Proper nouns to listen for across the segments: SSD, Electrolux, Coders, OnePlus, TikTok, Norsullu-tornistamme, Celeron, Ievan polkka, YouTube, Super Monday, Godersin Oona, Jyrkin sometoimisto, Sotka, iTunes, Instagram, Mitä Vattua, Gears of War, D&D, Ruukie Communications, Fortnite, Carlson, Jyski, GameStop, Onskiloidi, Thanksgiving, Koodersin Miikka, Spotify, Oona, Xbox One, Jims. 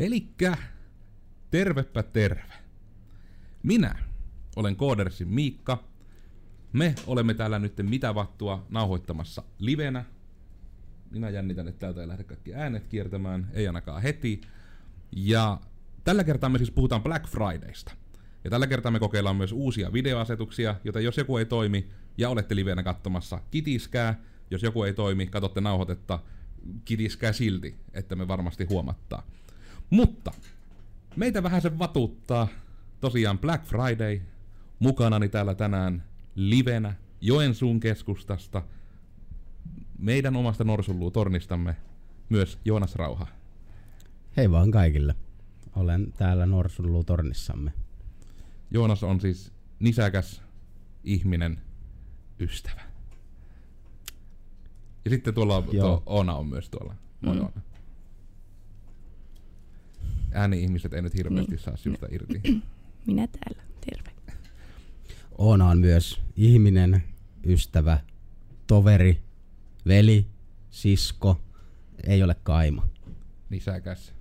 Elikkä, tervepä terve. Minä olen Koodersin Miikka. Me olemme täällä nyt Mitä Vattua nauhoittamassa livenä. Minä jännitän, että täältä ei lähde kaikki äänet kiertämään, ei ainakaan heti. Ja tällä kertaa me siis puhutaan Black Fridaysta. Ja tällä kertaa me kokeillaan myös uusia videoasetuksia, joten jos joku ei toimi ja olette livenä katsomassa, kitiskää. Jos joku ei toimi, katsotte nauhoitetta, kitiskää silti, että me varmasti huomattaa. Mutta meitä vähän se vatuuttaa tosiaan Black Friday mukanani täällä tänään livenä Joensuun keskustasta. Meidän omasta Norsullu-tornistamme myös Joonas Rauha. Hei vaan kaikille. Olen täällä Norsullu-tornissamme. Joonas on siis nisäkäs ihminen, ystävä. Ja sitten tuolla Oona on myös tuolla. Ääni-ihmiset ei nyt hirveästi saa sinusta irti. Minä täällä, terve. Oona on myös ihminen, ystävä, toveri, veli, sisko, ei ole kaima. Nisäkäs.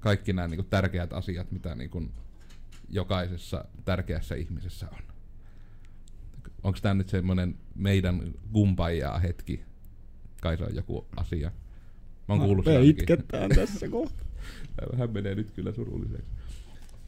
Kaikki nämä niin tärkeät asiat, mitä niin jokaisessa tärkeässä ihmisessä on. Onko tämä nyt semmoinen meidän kumpaijaa hetki? Kai se on joku asia. Mä oon kuullut sen. Me itketään tässä kohta. Tämä vähän menee nyt kyllä surulliseksi.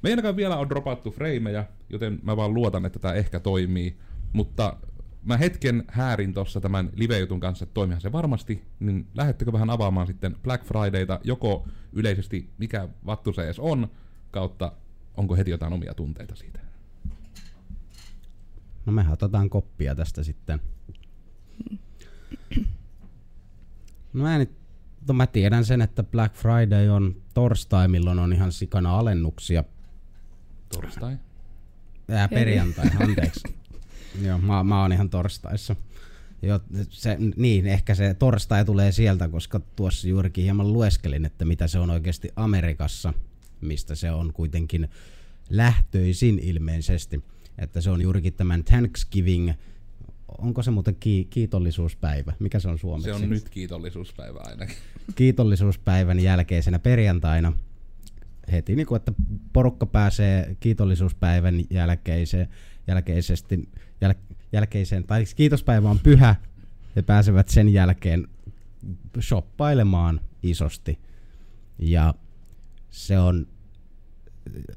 Me ainakaan vielä on dropattu freimejä, joten mä vaan luotan, että tämä ehkä toimii. Mutta mä hetken häärin tossa tämän livejutun kanssa, että toimihan se varmasti. Niin lähettekö vähän avaamaan sitten Black Fridayta, joko yleisesti mikä vattu se edes on, kautta onko heti jotain omia tunteita siitä? No mehän otetaan koppia tästä sitten. No mä tiedän sen, että Black Friday on torstai, milloin on ihan sikana alennuksia. Torstai? Perjantai, anteeksi. Joo, mä oon ihan torstaissa. Jo, ehkä se torstai tulee sieltä, koska tuossa juurikin hieman lueskelin, että mitä se on oikeasti Amerikassa, mistä se on kuitenkin lähtöisin ilmeisesti. Että se on juurikin tämän Thanksgiving, onko se muuten kiitollisuuspäivä? Mikä se on suomeksi? Se on nyt kiitollisuuspäivä ainakin. Kiitollisuuspäivän jälkeisenä perjantaina heti, niin kuin, että porukka pääsee kiitollisuuspäivän jälkeiseen, tai kiitospäivä on pyhä, he pääsevät sen jälkeen shoppailemaan isosti. Ja se on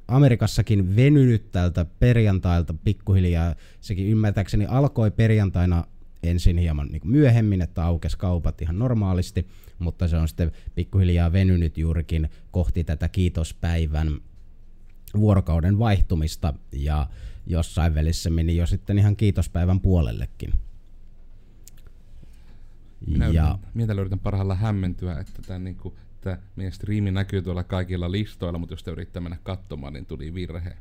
Amerikassakin venynyt tältä perjantailta pikkuhiljaa. Sekin ymmärtääkseni alkoi perjantaina ensin hieman niin kuin myöhemmin, että aukesi kaupat ihan normaalisti, mutta se on sitten pikkuhiljaa venynyt juurikin kohti tätä kiitospäivän vuorokauden vaihtumista ja jossain välissä meni jo sitten ihan kiitospäivän puolellekin. Minä yritän parhaalla hämmentyä, että tämä niinku meidän striimi näkyy tuolla kaikilla listoilla, mutta jos te yrittää mennä katsomaan, niin tuli virhe.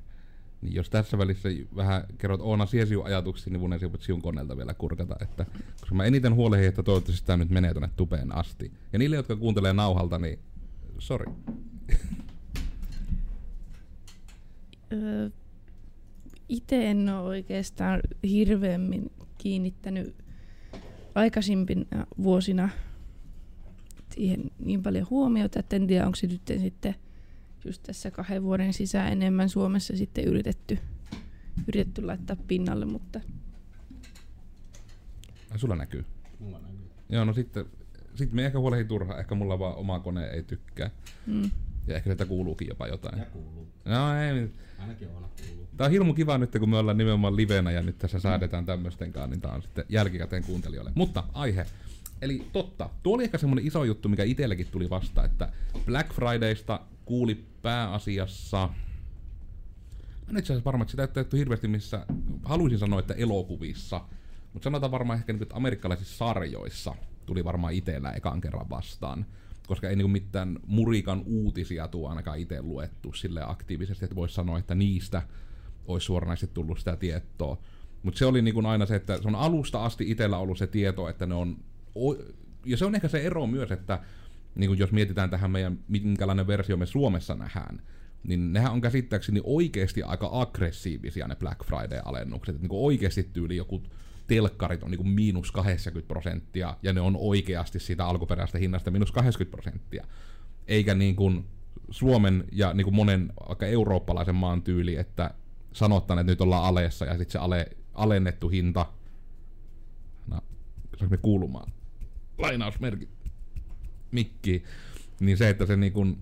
Niin jos tässä välissä vähän kerrot Oona siun ajatuksia, niin mun ensin voit siun koneelta vielä kurkata. Että, koska mä eniten huolehdin, että toivottavasti tämä nyt menee tuonne tupeen asti. Ja niille, jotka kuuntelee nauhalta, niin sori. Itse en ole oikeastaan hirveämmin kiinnittänyt aikaisimpina vuosina siihen niin paljon huomiota, että en tiedä, onko se nyt sitten just tässä 2 vuoden sisään enemmän Suomessa sitten yritetty laittaa pinnalle, mutta... Sulla näkyy? Mulla näkyy. Joo, no sitten me ehkä huolehdin turhaan, ehkä mulla vaan oma kone ei tykkää. Mm. Ja ehkä sieltä kuuluukin jopa jotain. Ja kuuluu. No ei. Ainakin Oona kuuluu. Tää on hirmu kiva nyt, kun me ollaan nimenomaan livenä ja nyt tässä säädetään tämmöistenkaan, niin tää on sitten jälkikäteen kuuntelijoille. Mutta aihe. Eli totta, tuo oli ehkä semmonen iso juttu, mikä itsellekin tuli vasta, että Black Fridaysta kuuli pääasiassa... Mä en itse asiassa varma, että sitä ei tehty hirveästi missä... Haluaisin sanoa, että elokuvissa. Mutta sanotaan varmaan ehkä, että amerikkalaisissa sarjoissa tuli varmaan itsellä ekan kerran vastaan. Koska ei mitään murikan uutisia tule ainakaan itse luettu silleen aktiivisesti, että voisi sanoa, että niistä olisi suoranaisesti tullut sitä tietoa. Mutta se oli aina se, että se on alusta asti itsellä ollut se tieto, että ne on... Ja se on ehkä se ero myös, että niin jos mietitään tähän meidän, minkälainen versio me Suomessa nähdään, niin nehän on käsittääkseni oikeasti aika aggressiivisia ne Black Friday-alennukset. Niin oikeasti tyyli joku telkkarit on niin -80% ja ne on oikeasti siitä alkuperäisestä hinnasta -80%. eikä niin kuin Suomen ja niin kuin monen aika eurooppalaisen maan tyyli, että sanottaan, että nyt ollaan alessa ja sitten se alennettu hinta. No, saanko me kuulumaan? Lainausmerkit mikkiin. Niin se, että se niin kuin,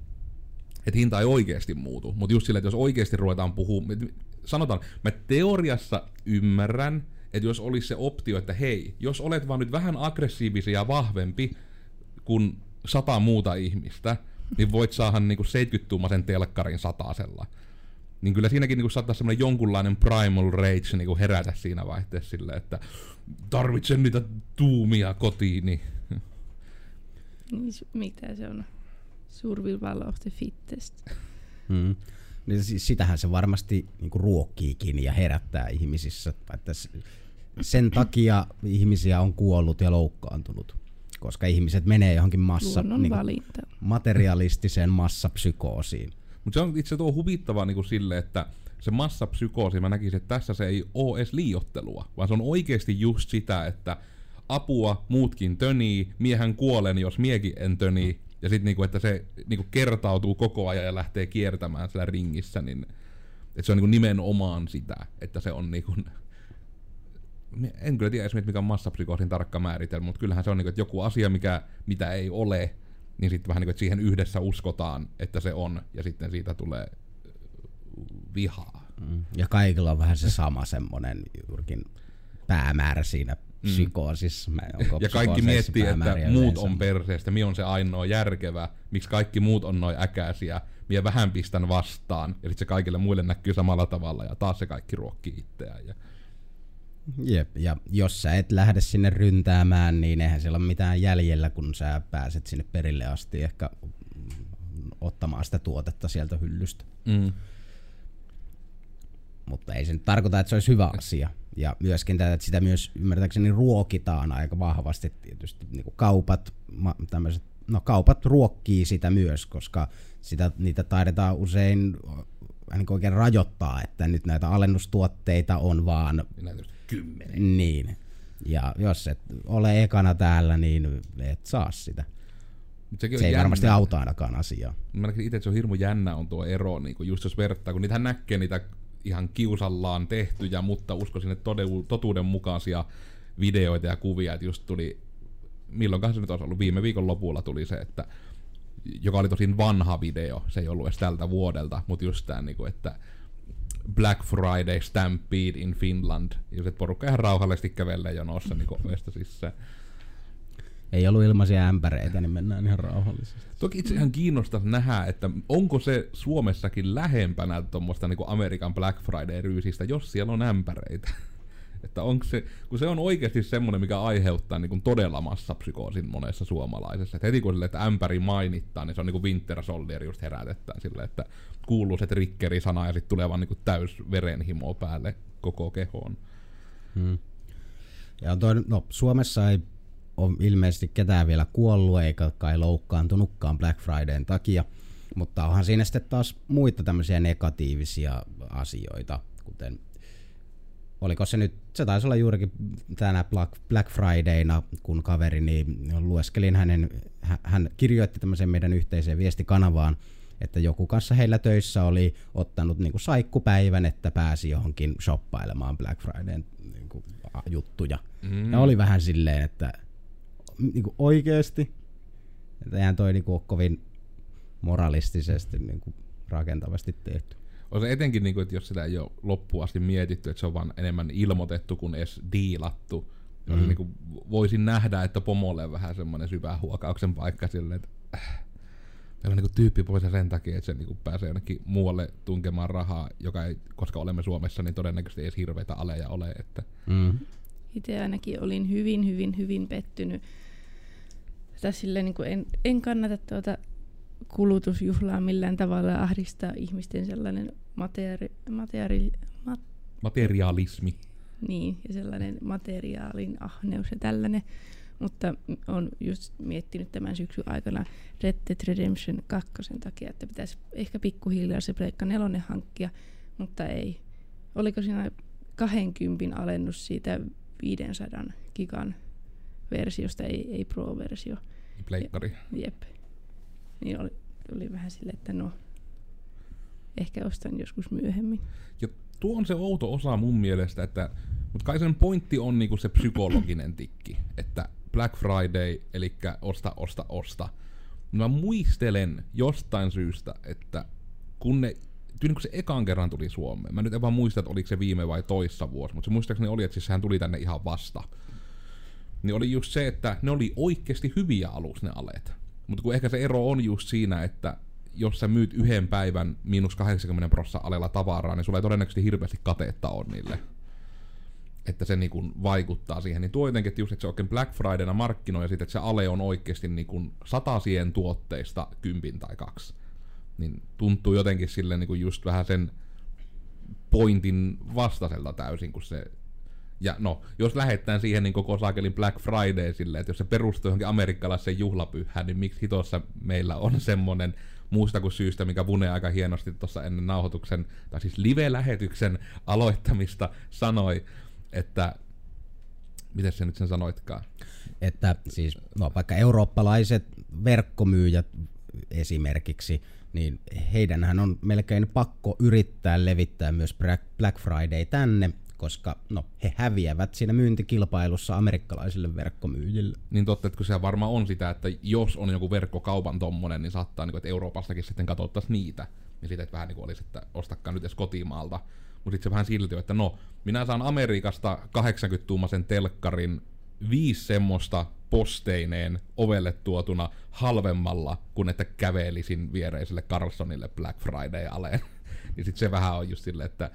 että hinta ei oikeasti muutu, mutta just silleen, että jos oikeasti ruvetaan puhumaan, sanotaan, mä teoriassa ymmärrän, että jos olisi se optio, että hei, jos olet vaan nyt vähän aggressiivisia ja vahvempi kuin 100 muuta ihmistä, niin voit saada niinku 70-tuumaisen telkkarin 100:sella. Niin kyllä siinäkin niinku saattaa semmoinen jonkunlainen primal rage niinku herätä siinä vaihteessa silleen, että tarvitsen niitä tuumia kotiini. Mitä se on? Survival of the fittest. Mm. Niin sitähän se varmasti niinku ruokkiikin ja herättää ihmisissä. Että sen takia ihmisiä on kuollut ja loukkaantunut, koska ihmiset menee johonkin niinku materialistiseen massapsykoosiin. Mutta se on itse tuo huvittavaa niinku sille, että se massapsykoosi, mä näkisin, että tässä se ei ole edes liioittelua, vaan se on oikeasti just sitä, että apua, muutkin tönii, miehän kuolen, jos miekin en tönii. Ja sitten niinku, että se niinku kertautuu koko ajan ja lähtee kiertämään siellä ringissä, niin että se on niinku nimenomaan sitä, että se on niinku, en kyllä tiedä esimerkiksi mikä on massapsykoosin tarkka määritelmä, mutta kyllähän se on niinku, että joku asia, mitä ei ole, niin sitten vähän niinku, että siihen yhdessä uskotaan, että se on, ja sitten siitä tulee vihaa. Ja kaikilla on vähän se sama semmonen juurikin päämäärä siinä psykoosissa. Ja kaikki miettii, että muut on perseestä, minä on se ainoa järkevä, miksi kaikki muut on noin äkäisiä, minä vähän pistän vastaan, ja sitten se kaikille muille näkyy samalla tavalla, ja taas se kaikki ruokkii itseään. Ja... Jep, ja jos sä et lähde sinne ryntäämään, niin eihän siellä ole mitään jäljellä, kun sä pääset sinne perille asti ehkä ottamaan sitä tuotetta sieltä hyllystä. Mm. Mutta ei se nyt tarkoita, että se olisi hyvä asia. Ja myöskin tätä, että sitä myös ymmärtääkseni ruokitaan aika vahvasti tietysti. Niin kuin kaupat ruokkii sitä myös, koska niitä taidetaan usein niin oikein rajoittaa, että nyt näitä alennustuotteita on vaan 10. Niin. Ja jos et ole ekana täällä, niin et saa sitä. Se ei varmasti auta ainakaan asiaa. Mä näkisin itse, että se on hirmu jännä on tuo ero, niin kun just jos vertaa, kun niitähän näkee niitä ihan kiusallaan tehtyjä, mutta uskoisin, että totuudenmukaisia videoita ja kuvia, että just tuli, milloinkohan se nyt olisi ollut, viime viikon lopulla tuli se, että, joka oli tosin vanha video, se ei ollut edes tältä vuodelta, mutta just tää, että Black Friday Stampede in Finland, ja se porukka ihan rauhallisesti kävelee jonossa ovesta sisään. Ei ollut ilmaisia ämpäreitä, niin mennään ihan rauhallisesti. Toki itse ihan kiinnostaisi nähdä, että onko se Suomessakin lähempänä tuommoista niin kuin Amerikan Black Friday-ryysistä, jos siellä on ämpäreitä. Että onko se, kun se on oikeasti semmoinen, mikä aiheuttaa niin kuin todella massapsykoosin monessa suomalaisessa. Että heti kun sille, että ämpäri mainittaa, niin se on niin kuin Winter Soldier just herätetään sille, että kuuluu se triggeri-sana ja sitten tulee vaan niin kuin täys verenhimo päälle koko kehoon. Hmm. Ja Suomessa ei on ilmeisesti ketään vielä kuollut eikä kai loukkaantunutkaan Black Fridayn takia, mutta onhan siinä sitten taas muita tämmöisiä negatiivisia asioita, kuten oliko se nyt, se taisi olla juurikin tänä Black Fridayna, kun kaverini lueskelin hän kirjoitti tämmöisen meidän yhteiseen viestikanavaan, että joku kanssa heillä töissä oli ottanut niinku saikkupäivän, että pääsi johonkin shoppailemaan Black Fridayn niinku juttuja. Ja oli vähän silleen, että niinku oikeesti. Että eihän toi niinku ole kovin moralistisesti niinku rakentavasti tehty. On se etenkin, niinku, että jos sitä ei ole loppuun asti mietitty, että se on vaan enemmän ilmoitettu kuin edes diilattu. Mm. Niinku, voisin nähdä, että pomolle on vähän semmoinen syvä huokauksen paikka silleen, että meillä on niinku tyyppi pois sen takia, että se niinku pääsee jonnekin muualle tunkemaan rahaa, joka ei, koska olemme Suomessa, niin todennäköisesti ei edes hirveitä aleja ole. Että. Mm. Itse ainakin olin hyvin pettynyt. Niin kuin en kannata tuota kulutusjuhlaa millään tavalla, ahdistaa ihmisten sellainen materialismi. Niin, ja sellainen materiaalin ahneus ja tällainen. Mutta olen just miettinyt tämän syksyn aikana Red Dead Redemption 2 takia, että pitäisi ehkä pikkuhiljaa se Pleikka 4 hankkia, mutta ei. Oliko siinä 20 alennus siitä 500 gigan versiosta, ei pro-versio. Pleikkari. Jep. Niin oli oli vähän silleen, että no, ehkä ostan joskus myöhemmin. Ja tuo on se outo osa mun mielestä, että, mutta kai sen pointti on niinku se psykologinen tikki, että Black Friday, eli osta, osta, osta. Mä muistelen jostain syystä, että kun ne, kun se ekaan kerran tuli Suomeen, mä nyt en vaan muista, että oliko se viime vai toissa vuosi, mutta se muistaakseni oli, että siis sehän tuli tänne ihan vasta. Niin oli just se, että ne oli oikeasti hyviä alussa ne aleet. Mutta kun ehkä se ero on just siinä, että jos sä myyt yhden päivän -80% alella tavaraa, niin sulla ei todennäköisesti hirveästi kateetta on niille. Että se niin kun vaikuttaa siihen. Niin tuo jotenkin, että just, että se oikein Black Fridayna markkinoi ja sitten, että se ale on oikeasti niin kun 100 tuotteista 10 tai 2. Niin tuntuu jotenkin silleen niin kun just vähän sen pointin vastaiselta täysin, kun se... Ja no, jos lähdetään siihen niin koko saakelin Black Friday silleen, että jos se perustuu johonkin amerikkalaiseen juhlapyhään, niin miksi hitossa meillä on semmonen muusta kuin syystä, mikä Vune aika hienosti tuossa ennen nauhoituksen, tai siis live-lähetyksen aloittamista sanoi, että... Miten sä nyt sen sanoitkaan? Että siis, no vaikka eurooppalaiset verkkomyyjät esimerkiksi, niin heidänhän on melkein pakko yrittää levittää myös Black Friday tänne, koska no, he häviävät siinä myyntikilpailussa amerikkalaisille verkkomyyjille. Niin totta, että kun se varmaan on sitä, että jos on joku verkkokaupan tommonen, niin saattaa, että Euroopastakin sitten katsottaisiin niitä. Ja siitä, että vähän niin kuin olisi, että ostakkaa nyt edes kotimaalta. Mutta sitten se vähän silti, että no, minä saan Amerikasta 80-tuumaisen telkkarin 5 semmoista posteineen ovelle tuotuna halvemmalla, kun että kävelisin viereiselle Carlsonille Black Friday-aleen. Niin sitten se vähän on just silleen, että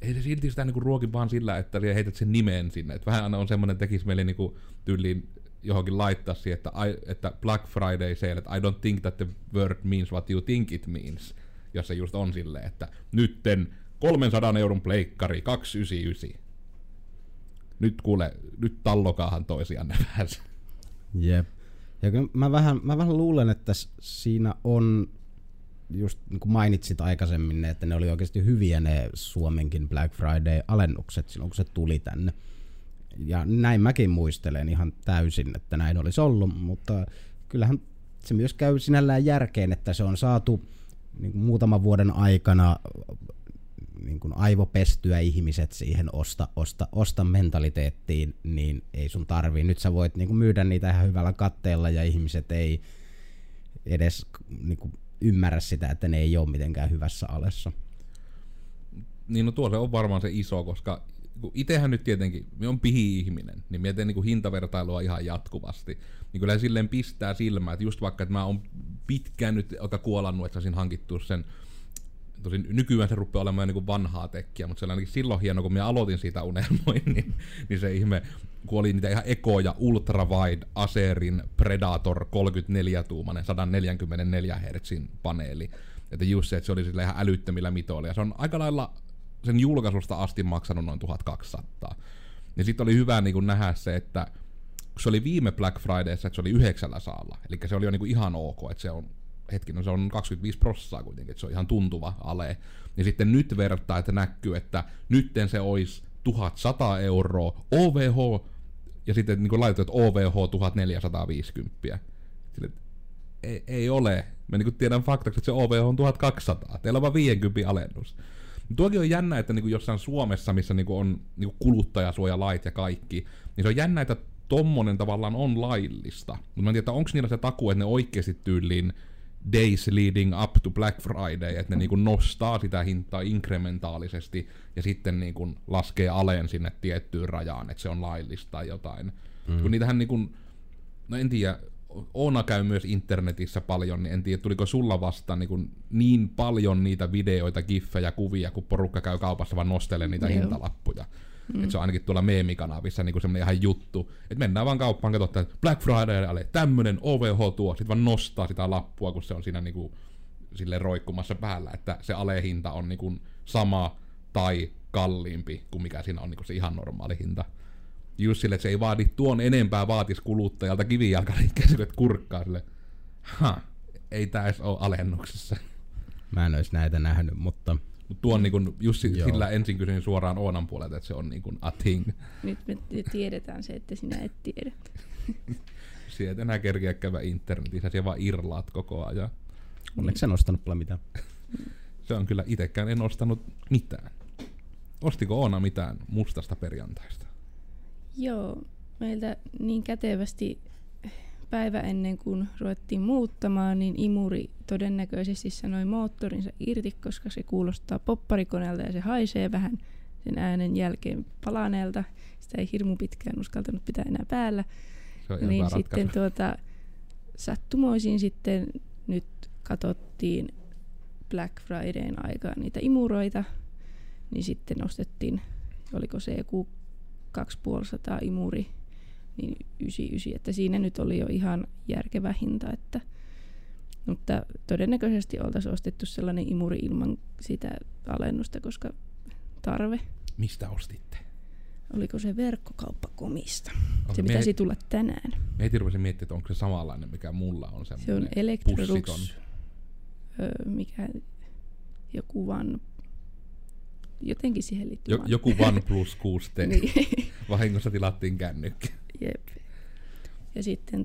ei se silti sitä niinku ruokin vaan sillä, että heität sen nimen sinne. Et vähän aina on semmoinen, että tekisi meille niinku tyyliin johonkin laittaa siihen, että Black Friday sale, että I don't think that the word means what you think it means. Jos se just on silleen, että nytten 300 € pleikkari 299. Nyt kuule, nyt tallokaahan toisianne vähän. Jep. Ja mä vähän luulen, että siinä on... Just niin kuin mainitsit aikaisemmin, että ne oli oikeasti hyviä ne Suomenkin Black Friday-alennukset silloin, kun se tuli tänne. Ja näin mäkin muistelen ihan täysin, että näin olisi ollut, mutta kyllähän se myös käy sinällään järkeen, että se on saatu niin kuin muutaman vuoden aikana niin kuin aivopestyä ihmiset siihen osta mentaliteettiin, niin ei sun tarvii. Nyt sä voit niin kuin myydä niitä ihan hyvällä katteella ja ihmiset ei edes... Niin kuin ymmärrä sitä, että ne ei ole mitenkään hyvässä alessa. Niin no tuo se on varmaan se iso, koska itsehän nyt tietenkin, minä olen pihi-ihminen, niin minä teen niin kuin hintavertailua ihan jatkuvasti. Niin kyllä silleen pistää silmää, että just vaikka, että mä oon pitkään nyt aika kuolannut, että saisin hankittua sen, tosin nykyään se rupeaa olemaan niin kuin vanhaa tekkiä, mutta se oli ainakin silloin hieno, kun minä aloitin siitä unelmoin, niin se ihme, kun oli niitä ihan ekoja ultrawide Aserin Predator 34-tuumainen 144 Hz paneeli. Että just se, että se oli sillä ihan älyttömillä mitoilla. Ja se on aika lailla sen julkaisusta asti maksanut noin 1200. Ja sitten oli hyvä niin kuin nähdä se, että se oli viime Black Fridayssa, että se oli 900. Eli se oli jo niin kuin ihan ok, että se on... Hetkinen, se on 25% kuitenkin, että se on ihan tuntuva ale. Ja sitten nyt vertaa, että näkyy, että nytten se olisi 1100 € OVH, ja sitten niin laitetaan, että OVH 1450. Sille, ei ole. Mä niin tiedän faktaksi, että se OVH on 1200. Teillä on vaan 50 alennus. Tuokin on jännä, että niin jossain Suomessa, missä niin on niin kuluttajasuojalait ja kaikki, niin se on jännä, että tommonen tavallaan on laillista. Mutta mä en tiedä, että onko niillä se takuu, että ne oikeasti tyyliin days leading up to Black Friday, että ne niinku nostaa sitä hintaa inkrementaalisesti ja sitten niinku laskee aleen sinne tiettyyn rajaan, että se on laillista tai jotain. Kun niitähän niinku, no en tiedä, Oona käy myös internetissä paljon, niin en tiedä, tuliko sulla vastaan niin paljon niitä videoita, giffejä, kuvia, kun porukka käy kaupassa vaan nostelee niitä hintalappuja. Että se on ainakin tuolla meemikanavissa niinku semmoinen ihan juttu, että mennään vaan kauppaan katsotaan, että Black Friday alle tämmönen OVH tuo, sit vaan nostaa sitä lappua, kun se on siinä niinku sille roikkumassa päällä, että se alehinta on niinku sama tai kalliimpi kuin mikä siinä on niinku se ihan normaali hinta. Just sille, että se ei vaadi tuon enempää, vaatis kuluttajalta kivijalkaliikkeet kurkkaa sille, ei tää edes oo alennuksessa. Mä en ois näitä nähnyt, mutta... Tuo on niin just sillä ensin kysyin suoraan Oonan puolelta, että se on niin a thing. Nyt me tiedetään se, että sinä et tiedä. Sinä et enää kerkeä käydä internetissä, sinä vaan irlaat koko ajan. Onneksi en ostanut paljon mitään. Se on kyllä itekään, en ostanut mitään. Ostiko Oona mitään mustasta perjantaista? Joo, meiltä niin kätevästi päivä ennen kuin ruvettiin muuttamaan, niin imuri todennäköisesti sanoi moottorinsa irti, koska se kuulostaa popparikoneelta ja se haisee vähän sen äänen jälkeen palaneelta. Sitä ei hirmu pitkään uskaltanut pitää enää päällä. Niin sitten sattumoisin sitten nyt katsottiin Black Fridayn aikaan niitä imuroita, niin sitten ostettiin, oliko se joku 250 imuri, niin 99, että siinä nyt oli jo ihan järkevä hinta, että, mutta todennäköisesti oltaisiin ostettu sellainen imuri ilman sitä alennusta, koska tarve. Mistä ostitte? Oliko se verkkokauppakomista? Okay, se pitäisi tulla tänään. Me heti rupesin miettimään, että onko se samanlainen, mikä mulla on semmoinen. Se on Electrolux, mikä joku van, jotenkin siihen liittyy. Joku OnePlus 6T, niin. Vahingossa tilattiin kännykkä. Jep. Ja sitten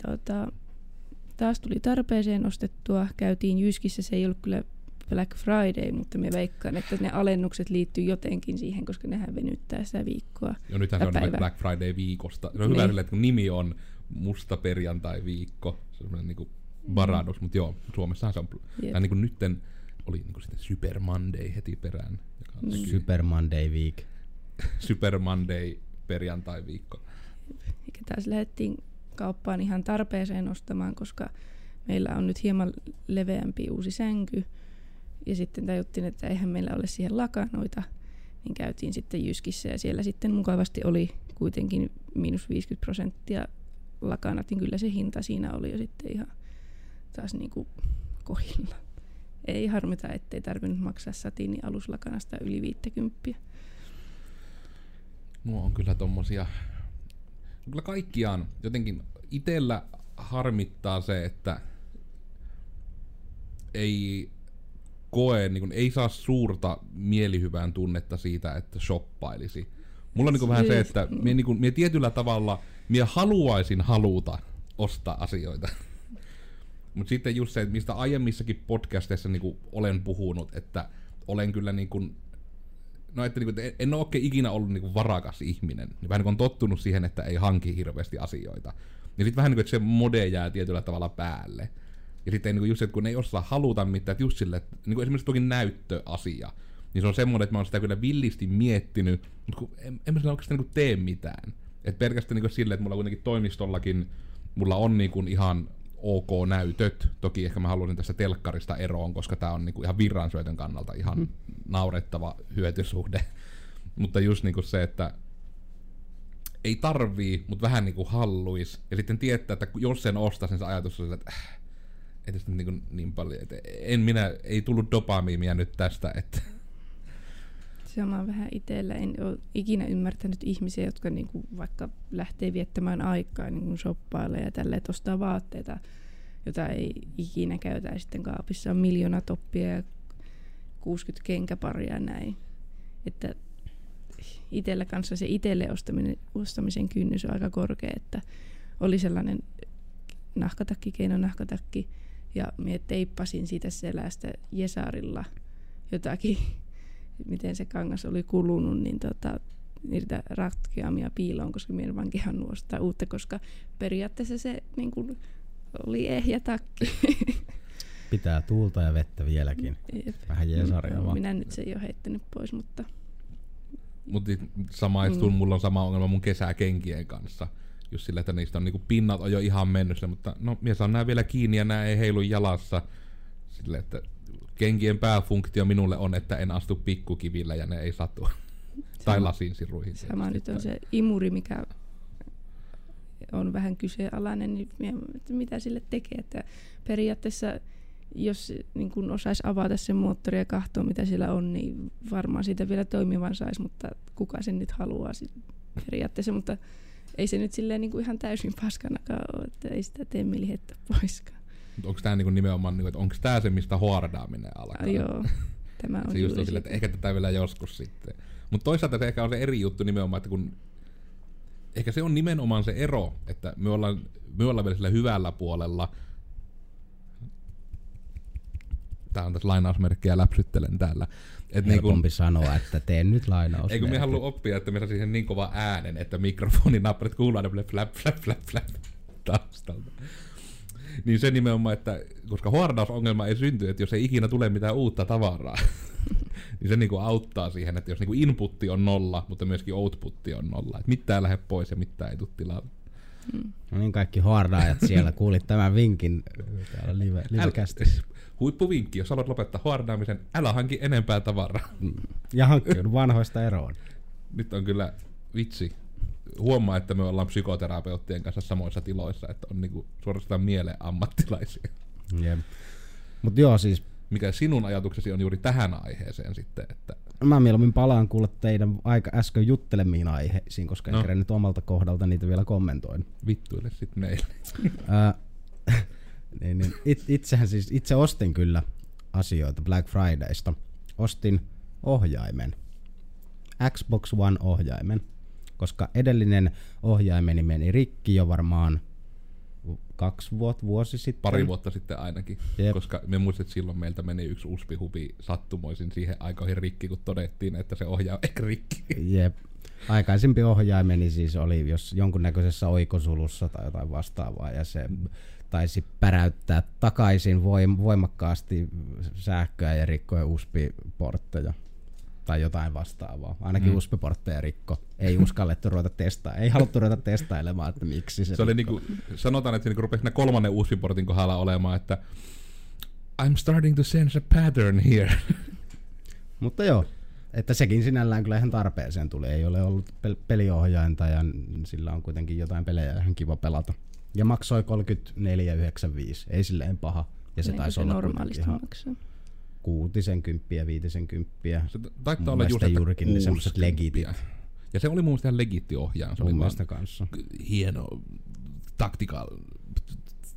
taas tuli tarpeeseen ostettua, käytiin Jyskissä, se ei ollut kyllä Black Friday, mutta me veikkaan, että ne alennukset liittyy jotenkin siihen, koska nehän venyttää sitä viikkoa. Joo, nythän se on päivä. Black Friday viikosta. Se on hyvä, että kun nimi on musta perjantai viikko, se on semmoinen niinku varados, mutta joo, Suomessahan se on. Tai niinku nytten oli niinku sitten Super Monday heti perään. Super Monday viik. Super Monday perjantai viikko. Eikä taas lähdettiin kauppaan ihan tarpeeseen ostamaan, koska meillä on nyt hieman leveämpi uusi sänky. Ja sitten tajuttiin, että eihän meillä ole siihen lakanoita, niin käytiin sitten Jyskissä ja siellä sitten mukavasti oli kuitenkin -50% lakanat, niin kyllä se hinta siinä oli jo sitten ihan taas niin kuin kohilla. Ei harmita, ettei tarvinnut maksaa satiini aluslakanasta yli 50. Nuo on kyllä tommosia, kyllä kaikkiaan jotenkin itsellä harmittaa se, että ei niin kun ei saa suurta mielihyvään tunnetta siitä, että shoppailisi. Mulla on niin kun vähän se, että mie tietyllä tavalla haluaisin ostaa asioita. Mutta sitten just se, että mistä aiemmissakin podcasteissa niin olen puhunut, että olen kyllä niin kun, en ole oikein ikinä ollut niin varakas ihminen. Vähän niin on tottunut siihen, että ei hanki hirveästi asioita. Ja sitten vähän niin kun, että se mode jää tietyllä tavalla päälle. Ja sitten niin just se, että kun ei osaa haluta mitään, että just sille, että niin esimerkiksi toki näyttöasia, niin se on semmoinen, että mä oon sitä kyllä villisti miettinyt, mutta kun en mä sillä oikeastaan niin tee mitään. Että pelkästään niin silleen, että mulla kuitenkin toimistollakin, mulla on niin ihan ok näytöt. Toki ehkä mä haluaisin tästä telkkarista eroon, koska tää on niin ihan virransyötön kannalta ihan naurettava hyötysuhde. Mutta just niin se, että ei tarvii, mutta vähän niin halluis. Ja sitten tietää, että jos sen ostas, niin se ajatus on, että että sitten niin paljon, että ei tullut dopamiinia nyt tästä, että. Sama vähän itsellä, en ole ikinä ymmärtänyt ihmisiä, jotka niin kuin vaikka lähtee viettämään aikaa niin kuin shoppailla ja tälleen, että ostaa vaatteita, jota ei ikinä käytä, ja sitten kaapissa on 1 000 000 toppia ja 60 kenkäparia ja näin. Että itsellä kanssa se itselle ostamisen kynnys on aika korkea, että oli sellainen nahkatakki, keinonahkatakki, ja minä teippasin siitä selästä jesarilla jotakin, miten se kangas oli kulunut, niin niitä ratkeamia piiloon, koska minä en vaan kehannut ostaa uutta, koska periaatteessa se niin kuin oli ehjä takki. Pitää tuulta ja vettä vieläkin. Jep. Vähän jesaria vaan. Minä nyt sen jo heittänyt pois, mutta. Mutta samaistun, mulla on sama ongelma mun kesäkenkien kanssa. Just sillä, että niistä on niinku pinnat on jo ihan mennyt, mutta no mies on nää vielä kiinni ja nää ei heilu jalassa. Sille, että kenkien pääfunktio minulle on, että en astu pikkukivillä ja ne ei satua. Tai lasinsiruihin. Sama nyt on se imuri, mikä on vähän kyseenalainen, niin mitä sille tekee. Että periaatteessa jos niin kun osaisi avata sen moottorin ja katsoa mitä siellä on, niin varmaan siitä vielä toimivan saisi, mutta kuka sen nyt haluaa periaatteessa. Mutta ei se nyt silleen niinku ihan täysin paskanakaan ole, että ei sitä tee mielihettä poiskaan. Onko tämä niinku nimenomaan, että onko tämä se, mistä hoardaaminen alkaa? Joo, tämä on se just on sille, että ehkä tätä vielä joskus sitten. Mutta toisaalta se ehkä on se eri juttu nimenomaan, että kun ehkä se on nimenomaan se ero, että me ollaan vielä sillä hyvällä puolella. tää on tässä lainausmerkkejä läpsyttelen täällä. Et helpompi niin sanoa, että teen nyt lainausmerkki. Eikö minä haluu oppia, että minä siihen niin kova äänen, että mikrofoninapparit kuuluu aina flap taustalta. Niin se nimenomaan, että koska hordausongelma ei synty, että jos ei ikinä tule mitään uutta tavaraa, niin se niinku auttaa siihen, että jos niinku inputti on nolla, mutta myöskin outputti on nolla. Että mitään lähde pois ja mitään ei tule tilalle. No niin, kaikki hordaajat siellä, kuulit tämän vinkin täällä livekästi. Huippuvinkki, jos haluat lopettaa hordaamisen, älä hanki enempää tavaraa. Ja hankkiudun vanhoista eroon. Nyt on kyllä vitsi. Huomaa, että me ollaan psykoterapeuttien kanssa samoissa tiloissa, että on niinku suorastaan mieleen ammattilaisia. Jep. Mut joo, siis mikä sinun ajatuksesi on juuri tähän aiheeseen sitten? Että mä mieluummin palaan kuulla teidän aika äsken juttelemiin aiheisiin, koska en kerran nyt omalta kohdalta niitä vielä kommentoin. Vittuille sit meille. Niin, itse ostin kyllä asioita Black Fridaysta. Ostin ohjaimen. Xbox One ohjaimen. Koska edellinen ohjaimeni meni rikki jo varmaan 2 vuosi sitten. Pari vuotta sitten ainakin, jep. Koska me muistin, että silloin meiltä meni yksi uspi-hupi sattumoisin siihen aikoihin rikki, kun todettiin, että se ohjaa ehkä rikki. Jep. Aikaisempi ohjaimeni siis oli jos jonkunnäköisessä oikosulussa tai jotain vastaavaa, ja se taisi päräyttää takaisin voimakkaasti sähköä ja rikkoi uspi-portteja. Tai jotain vastaavaa. Ainakin USB-portteja rikko. Ei uskallettu ruveta testailemaan. Ei haluttu ruveta testailemaan, että miksi se oli niinku, sanotaan, että se niinku rupesi kolmannen USB-portin kohdalla olemaan, että I'm starting to sense a pattern here. Mutta joo, että sekin sinällään kyllä ihan tarpeeseen tuli. Ei ole ollut peliohjainta ja sillä on kuitenkin jotain pelejä ihan kiva pelata. Ja maksoi 34,95. Ei silleen paha. Ja se taisi olla kuitenkin ihan 60, 50. Se taittaa olla just, että juurikin ne semmoiset legitit. Ja se oli mun mielestä ihan legitti ohjaan. Se oli mun kanssa. Hieno tactical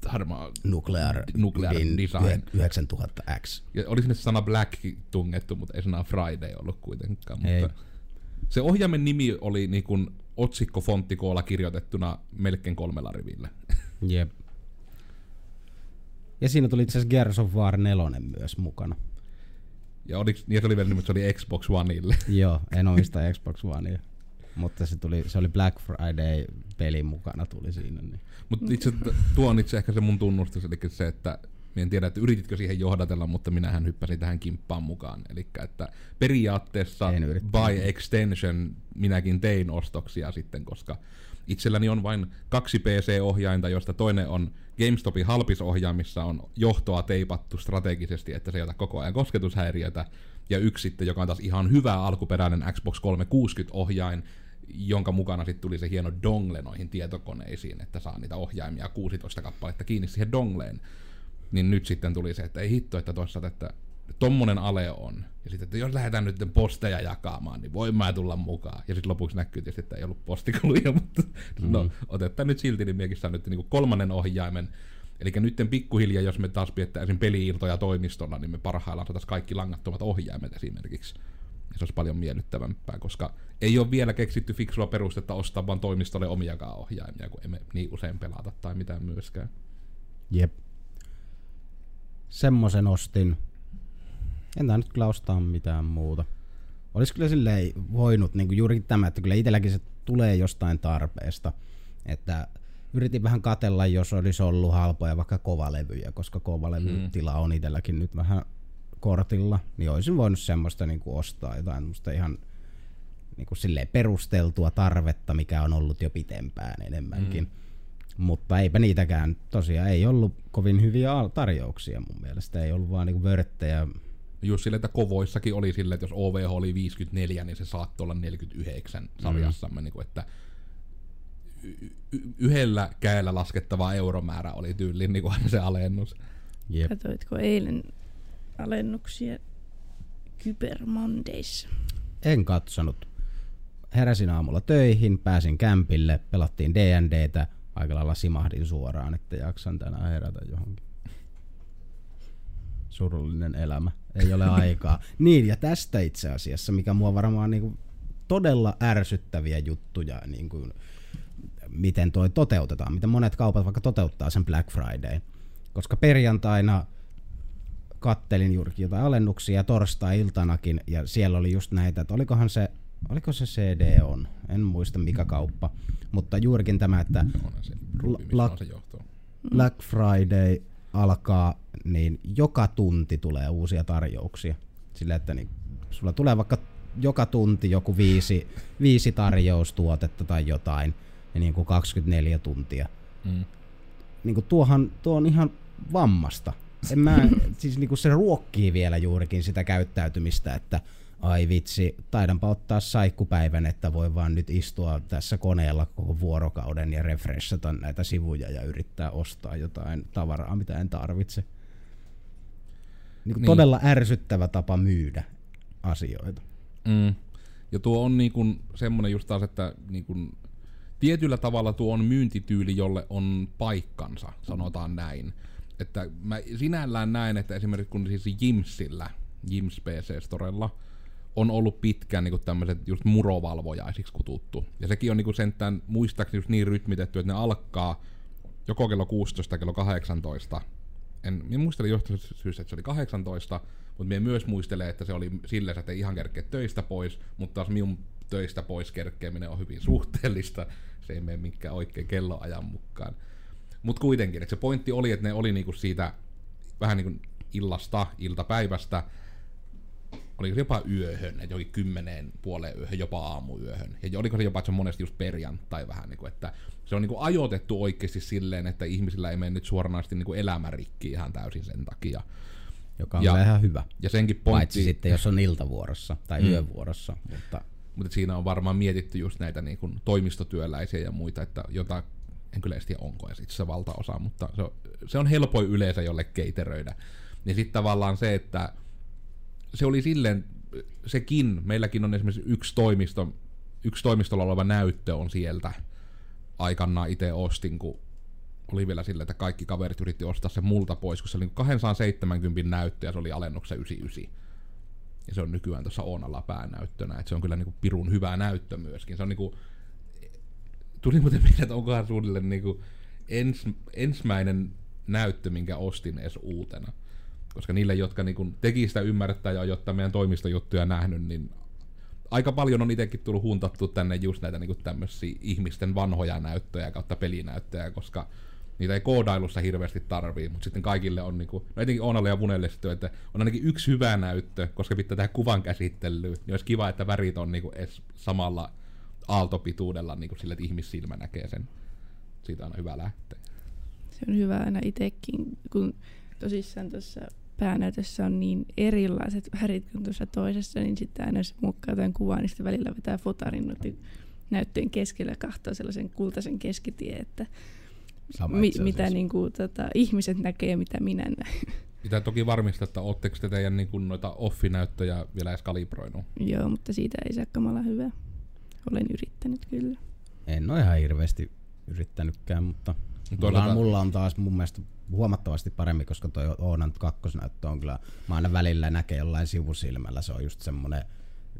harmaa nuclear design. 9000X. Ja oli sinne sana Black tungettu, mutta ei sanaa Friday ollut kuitenkaan. Mutta se ohjaimen nimi oli niin kuin otsikko fonttikoolla kirjoitettuna melkein 3 rivillä. Jep. Ja siinä tuli itse asiassa Gears of War 4 myös mukana. Ja se oli vielä nimet, se oli Xbox Oneille. Joo, en omista Xbox Onea. Mutta se oli Black Friday-pelin mukana tuli siinä. Niin. Mutta tuo on itse ehkä se mun tunnustus, eli se, että en tiedä, että yrititkö siihen johdatella, mutta minähän hyppäsin tähän kimppaan mukaan. Eli että periaatteessa by extension minäkin tein ostoksia sitten, koska itselläni on vain 2 PC-ohjainta, joista toinen on GameStopin halpisohjaamissa on johtoa teipattu strategisesti, että se ei ota koko ajan kosketushäiriötä, ja yksi sitten, joka on taas ihan hyvä alkuperäinen Xbox 360-ohjain, jonka mukana sitten tuli se hieno dongle noihin tietokoneisiin, että saa niitä ohjaimia 16 kappaletta kiinni siihen dongleen. Niin nyt sitten tuli se, että ei hitto, että toisaalta, että tommonen ale on. Ja sitten, että jos lähdetään nyt posteja jakamaan, niin voi mä tulla mukaan. Ja sitten lopuksi näkyy tietysti, että ei ollut postikuluja, mutta no, otetaan nyt silti, niin minäkin saan nyt niin kuin 3. ohjaimen. Eli nyt pikkuhiljaa, jos me taas piettäisiin peli-iltoja toimistolla, niin me parhaillaan saataisiin kaikki langattomat ohjaimet esimerkiksi. Ja se olisi paljon miellyttävämpää, koska ei ole vielä keksitty fiksua perustetta ostaa vaan toimistolle omiakaan ohjaimia, kun emme niin usein pelata tai mitään myöskään. Jep. Semmosen ostin. En tää nyt kyllä ostaa mitään muuta. Olis kyllä silleen voinut, niin kuin juurikin tämä, että kyllä itselläkin se tulee jostain tarpeesta. Että yritin vähän katsella, jos olisi ollut halpoja vaikka kovalevyjä, koska kovalevytila on itselläkin nyt vähän kortilla. Niin olisin voinut semmoista niin kuin ostaa jotain musta ihan niin kuin silleen perusteltua tarvetta, mikä on ollut jo pitempään enemmänkin. Mutta eipä niitäkään tosiaan ei ollut kovin hyviä tarjouksia mun mielestä. Ei ollut vaan niinku vörttejä. Just silleen, että kovoissakin oli silleen, että jos OVH oli 54, niin se saattoi olla 49 sarjassamme. Niin kuin, että yhdellä kädellä laskettava euromäärä oli tyyliin niin kuin se alennus. Jep. Katoitko eilen alennuksia Super Mondayssa? En katsonut. Heräsin aamulla töihin, pääsin kämpille, pelattiin D&Dtä. Aika lailla simahdin suoraan, että jaksan tänään herätä johonkin. Surullinen elämä. Ei ole aikaa. Niin, ja tästä itse asiassa, mikä mua varmaan niin kuin todella ärsyttäviä juttuja, niin kuin, miten toi toteutetaan, miten monet kaupat vaikka toteuttaa sen Black Fridayn. Koska perjantaina kattelin juurikin jotain alennuksia torstai-iltanakin, ja siellä oli just näitä, että oliko se CD on, en muista mikä kauppa, mutta juurikin tämä, että Black Friday alkaa, niin joka tunti tulee uusia tarjouksia. Sillä, että niin, sulla tulee vaikka joka tunti joku viisi tarjoustuotetta tai jotain, ja niin kuin 24 tuntia. Mm. Niin kuin tuo on ihan vammasta. Siis niin kuin se ruokkii vielä juurikin sitä käyttäytymistä, että ai vitsi, taidanpa ottaa saikkupäivän, että voi vaan nyt istua tässä koneella koko vuorokauden ja refreshata näitä sivuja ja yrittää ostaa jotain tavaraa, mitä en tarvitse. Niin. Todella ärsyttävä tapa myydä asioita. Mm. Ja tuo on niin kuin semmoinen just taas, että niin kuin tietyllä tavalla tuo on myyntityyli, jolle on paikkansa, sanotaan näin. Että mä sinällään näen, että esimerkiksi kun siis Jims PC-storella, on ollut pitkään niinku tämmöiset just murovalvojaisiksi kututtu. Ja sekin on niinku sentään muistaakseni just niin rytmitetty, että ne alkaa joko kello 16 kello 18. En muistele johtavasta syystä, että se oli 18, mutta minä myös muistelen, että se oli silleen, että ei ihan kerkeä töistä pois, mutta taas minun töistä pois kerkeäminen on hyvin suhteellista. Se ei mene minkään oikein kelloajan mukaan. Mutta kuitenkin, että se pointti oli, että ne oli niinku siitä vähän niinku illasta, iltapäivästä, oliko se jopa yöhön, että jokin 10:00 jopa aamuyöhön. Ja oliko se jopa, että se on monesti just perjantai vähän, että se on ajoitettu oikeasti silleen, että ihmisillä ei mene nyt suoranaisesti elämä rikki ihan täysin sen takia. Joka on vähän hyvä. Ja senkin pointti. Paitsi sitten, jos on iltavuorossa tai yövuorossa. Mutta siinä on varmaan mietitty just näitä toimistotyöläisiä ja muita, että jota en kyllä edes tiedä onko edes itse valtaosa, mutta se on helpoin yleensä jolle keiteröidä. Niin sitten tavallaan se, että se oli silleen, sekin, meilläkin on esimerkiksi yksi toimistolla oleva näyttö on sieltä aikanaan itse ostin, kun oli vielä silleen, että kaikki kaverit yritti ostaa se multa pois, kun se oli 270 näyttö ja se oli alennuksessa 99. Ja se on nykyään tuossa Oonalla päänäyttönä, että se on kyllä niinku pirun hyvä näyttö myöskin. Se on niinku, tuli muuten mieleen, että onkohan suunnilleen niinku ensimmäinen näyttö, minkä ostin edes uutena. Koska niille, jotka niin teki sitä ymmärtää ja jotta meidän toimistojuttuja nähnyt, niin aika paljon on itsekin tullut huntattua tänne just näitä niin tämmöisiä ihmisten vanhoja näyttöjä kautta pelinäyttöjä, koska niitä ei koodailussa hirveästi tarvii, mutta sitten kaikille on, niin kuin, no etenkin Oonalle ja Bunelle sitten, että on ainakin yksi hyvä näyttö, koska pitää tehdä kuvan käsittelyyn, niin olisi kiva, että värit on niin edes samalla aaltopituudella niin sillä, että ihmissilmä näkee sen. Siitä on hyvä lähteä. Se on hyvä aina itsekin, kun tosissaan tuossa päänäytössä on niin erilaiset värit kuin tuossa toisessa, niin sitten aina jos muokkaa jotain kuvaa, niin sitten välillä vetää fotarin näyttöjen keskellä kahtaa sellaisen kultaisen keskitien, että mitä niinku, ihmiset näkee ja mitä minä näen. Pitää toki varmistaa, että ootteko te teidän niinku, noita offinäyttöjä vielä edes kalibroinut? Joo, mutta siitä ei saa kamala hyvää. Olen yrittänyt kyllä. En ole ihan hirveästi yrittänytkään, mutta mulla on taas mun mielestä huomattavasti paremmin, koska toi Oonan kakkosnäyttö on kyllä, mä aina välillä näkee jollain sivusilmällä, se on just semmoinen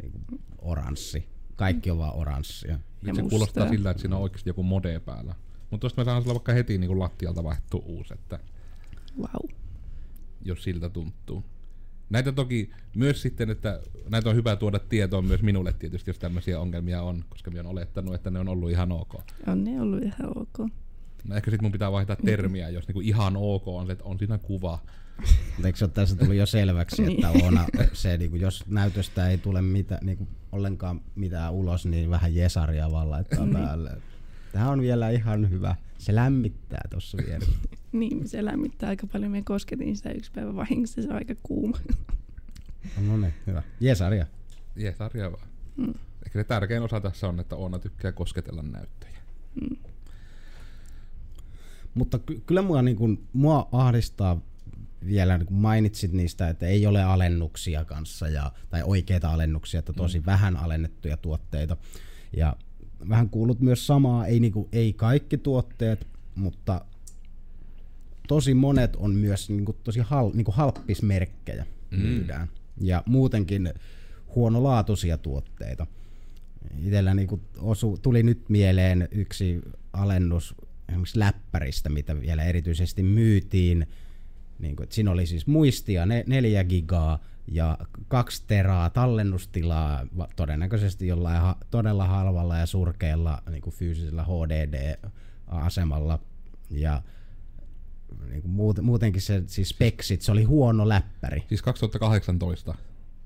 niin oranssi. Kaikki on vaan oranssia. Ja se kuulostaa sillä, että siinä on oikeasti joku mode päällä. Mutta tosta mä saan sillä vaikka heti niin lattialta vaihtuu uusi, että wow. Jos siltä tuntuu. Näitä toki myös sitten, että näitä on hyvä tuoda tietoon myös minulle tietysti, jos tämmöisiä ongelmia on, koska mä oon olettanut, että ne on ollut ihan ok. On ne ollut ihan ok. No ehkä sit mun pitää vaihtaa termiä, jos niinku ihan ok on se, että on siinä kuva. Eikö se ole tässä tullut jo selväksi, että Oona, se, niinku, jos näytöstä ei tule niinku, ollenkaan mitään ulos, niin vähän jesaria vaan laittaa päälle. Tämä on vielä ihan hyvä. Se lämmittää tossa vielä. Niin, se lämmittää aika paljon. Me kosketin sitä yksi päivä vahingossa, se on aika kuuma. No niin, hyvä. Jesaria. Jesaria vaan. Mm. Ehkä se tärkein osa tässä on, että Oona tykkää kosketella näyttöjä. Mm. Mutta kyllä mua ahdistaa vielä, kun mainitsit niistä, että ei ole alennuksia kanssa, tai oikeita alennuksia, että tosi vähän alennettuja tuotteita. Ja vähän kuulut myös samaa, ei kaikki tuotteet, mutta tosi monet on myös tosi halppismerkkejä myydään. Ja muutenkin huonolaatuisia tuotteita. Itsellä tuli nyt mieleen yksi alennus, esimerkiksi läppäristä, mitä vielä erityisesti myytiin, Niin kuin, siinä oli siis muistia 4 gigaa ja 2 teraa tallennustilaa, todennäköisesti jollain todella halvalla ja surkealla niin kuin fyysisellä HDD-asemalla. Ja niin kuin muutenkin se siis speksit, se oli huono läppäri. Siis 2018.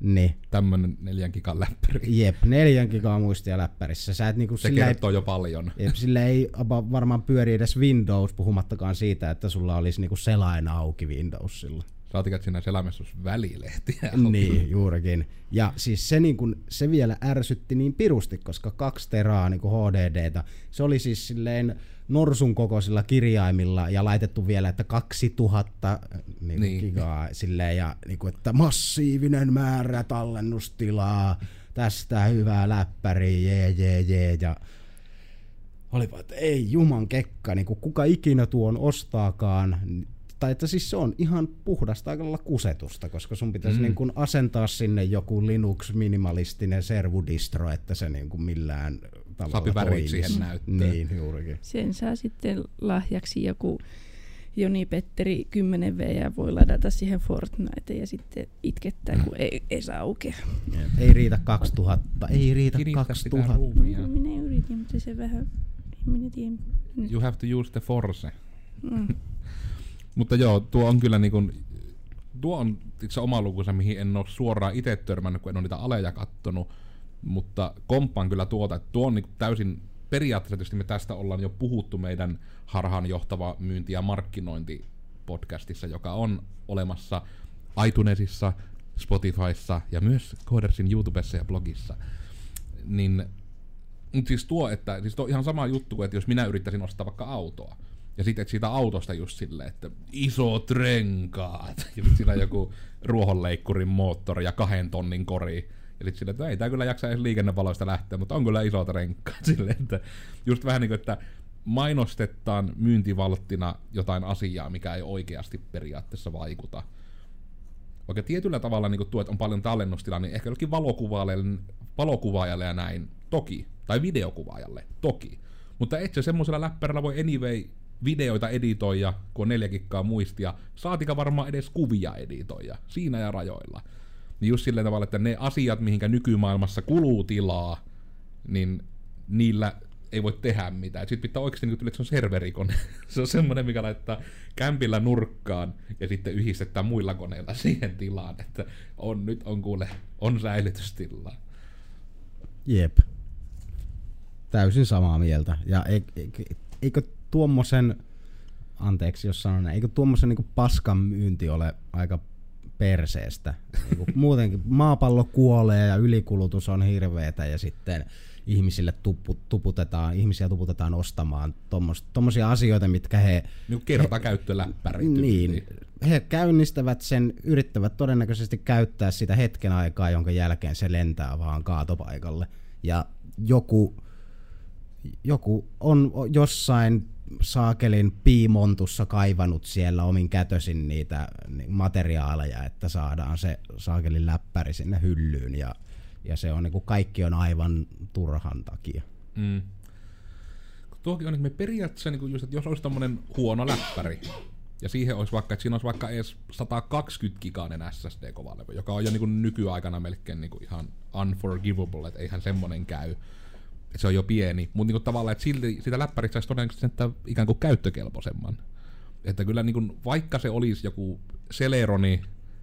Niin. Tämmönen 4 gigan läppäri. Jep, 4 gigaa muistia läppärissä. Sä et niinku se kertoo jo paljon. Jep, sillä ei varmaan pyöri edes Windows, puhumattakaan siitä, että sulla olisi niinku selain auki Windowsilla. Saatikat siinä selämässä välilehtiä. Niin, juurikin. Ja siis se, niinku, se vielä ärsytti niin pirusti, koska 2 teraa niinku HDDtä, se oli siis silleen norsun kokoisilla kirjaimilla ja laitettu vielä, että 2000 niin. gigaa silleen, ja niin kuin, että massiivinen määrä tallennustilaa, tästä hyvää läppäriä, jee. Ja olipa, että ei juman kekka, niin kuin kuka ikinä tuon ostaakaan. Tai että siis se on ihan puhdasta aikalla kusetusta, koska sun pitäisi niin kuin asentaa sinne joku Linux-minimalistinen servudistro, että se niin kuin millään tavalla toimisi. Siihen näyttöön. Niin, juurikin. Sen saa sitten lahjaksi joku Joni Petteri 10V ja voi ladata siihen Fortnite ja sitten itkettää, kun ei saa aukea. Ei riitä 2000. Ei riitä 2000. Minä yritin, mutta se vähän... Minä tiedän. You have to use the force. Mutta joo, tuo on kyllä niinku, tuo on itse oma lukunsa, mihin en ole suoraan itse törmännyt, kun en ole niitä aleja kattonut, mutta komppaan kyllä tuota, että tuo on niinku täysin, periaatteessa me tästä ollaan jo puhuttu meidän harhaanjohtava myynti- ja markkinointipodcastissa, joka on olemassa iTunesissa, Spotifyssa ja myös Codersin YouTubessa ja blogissa. Niin, mutta siis tuo, että siis tuo on ihan sama juttu kuin, että jos minä yrittäisin ostaa vaikka autoa, ja sitten siitä autosta just silleen, että isot renkaat, ja sitten sillä joku ruohonleikkurin moottori ja 2 tonnin kori. Ja sitten silleen, että ei tää kyllä jaksa edes liikennevaloista lähteä, mutta on kyllä isot renkaat. Silleen, että just vähän niin kuin, että mainostetaan myyntivalttina jotain asiaa, mikä ei oikeasti periaatteessa vaikuta. Vaikka tietyllä tavalla niin kuin tuo, että on paljon tallennustilaa, niin ehkä jollekin valokuvaajalle ja näin, toki. Tai videokuvaajalle, toki. Mutta et se semmoisella läppärillä voi anyway videoita editoija, kun on 4 giggaa muistia, saatika varmaan edes kuvia editoija, siinä ja rajoilla. Niin just sillä tavalla, että ne asiat, mihinkä nykymaailmassa kuluu tilaa, niin niillä ei voi tehdä mitään. Sitten pitää oikeasti, niin että se on serverikone. Se on semmoinen, mikä laittaa kämpillä nurkkaan ja sitten yhdistetään muilla koneilla siihen tilaan, että on nyt on kuule, on säilytystilaa. Jep. Täysin samaa mieltä. Ja eikö tuommoisen, anteeksi jos sanon, eikö tuommoisen niin paskan myynti ole aika perseestä? Niin muutenkin maapallo kuolee ja ylikulutus on hirveetä ja sitten ihmisille ihmisiä tuputetaan ostamaan tommosia asioita, mitkä he... Niin kertakäyttöläppäri. Niin, he käynnistävät sen, yrittävät todennäköisesti käyttää sitä hetken aikaa, jonka jälkeen se lentää vaan kaatopaikalle. Ja joku on jossain saakelin piimontussa kaivanut siellä omin kätösin niitä materiaaleja, että saadaan se saakelin läppäri sinne hyllyyn ja se on niinku kaikki on aivan turhan takia. Mm. Tuokin on, että me periaatteessa niinku just, että jos olisi tommonen huono läppäri ja siihen olisi vaikka, että siinä olisi vaikka edes 120 gigainen SSD-kovalevy, joka on jo niinku nykyaikana melkein niinku ihan unforgivable, että eihän semmonen käy. Se on jo pieni, mutta niinku tavallaan, että silti sitä läppäristä saisi todennäköisesti näyttää ikään kuin käyttökelpoisemman. Että kyllä niinku, vaikka se olisi joku Celeroni,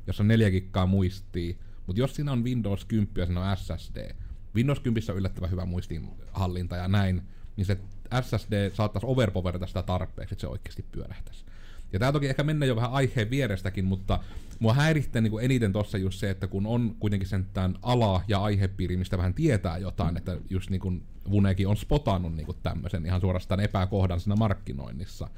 jossa on 4 giggaa muistia, mutta jos siinä on Windows 10 ja siinä on SSD, Windows 10 on yllättävän hyvä muistinhallinta ja näin, niin se SSD saattaisi overpowerata sitä tarpeeksi, että se oikeasti pyörähtäisi. Ja tää toki ehkä mennä jo vähän aiheen vierestäkin, mutta mua häirittää niinku eniten tossa just se, että kun on kuitenkin sen tämän ala- ja aihepiiri, mistä vähän tietää jotain, että just niinku Vunekin on spotannut niinku tämmösen ihan suorastaan epäkohdan siinä markkinoinnissa,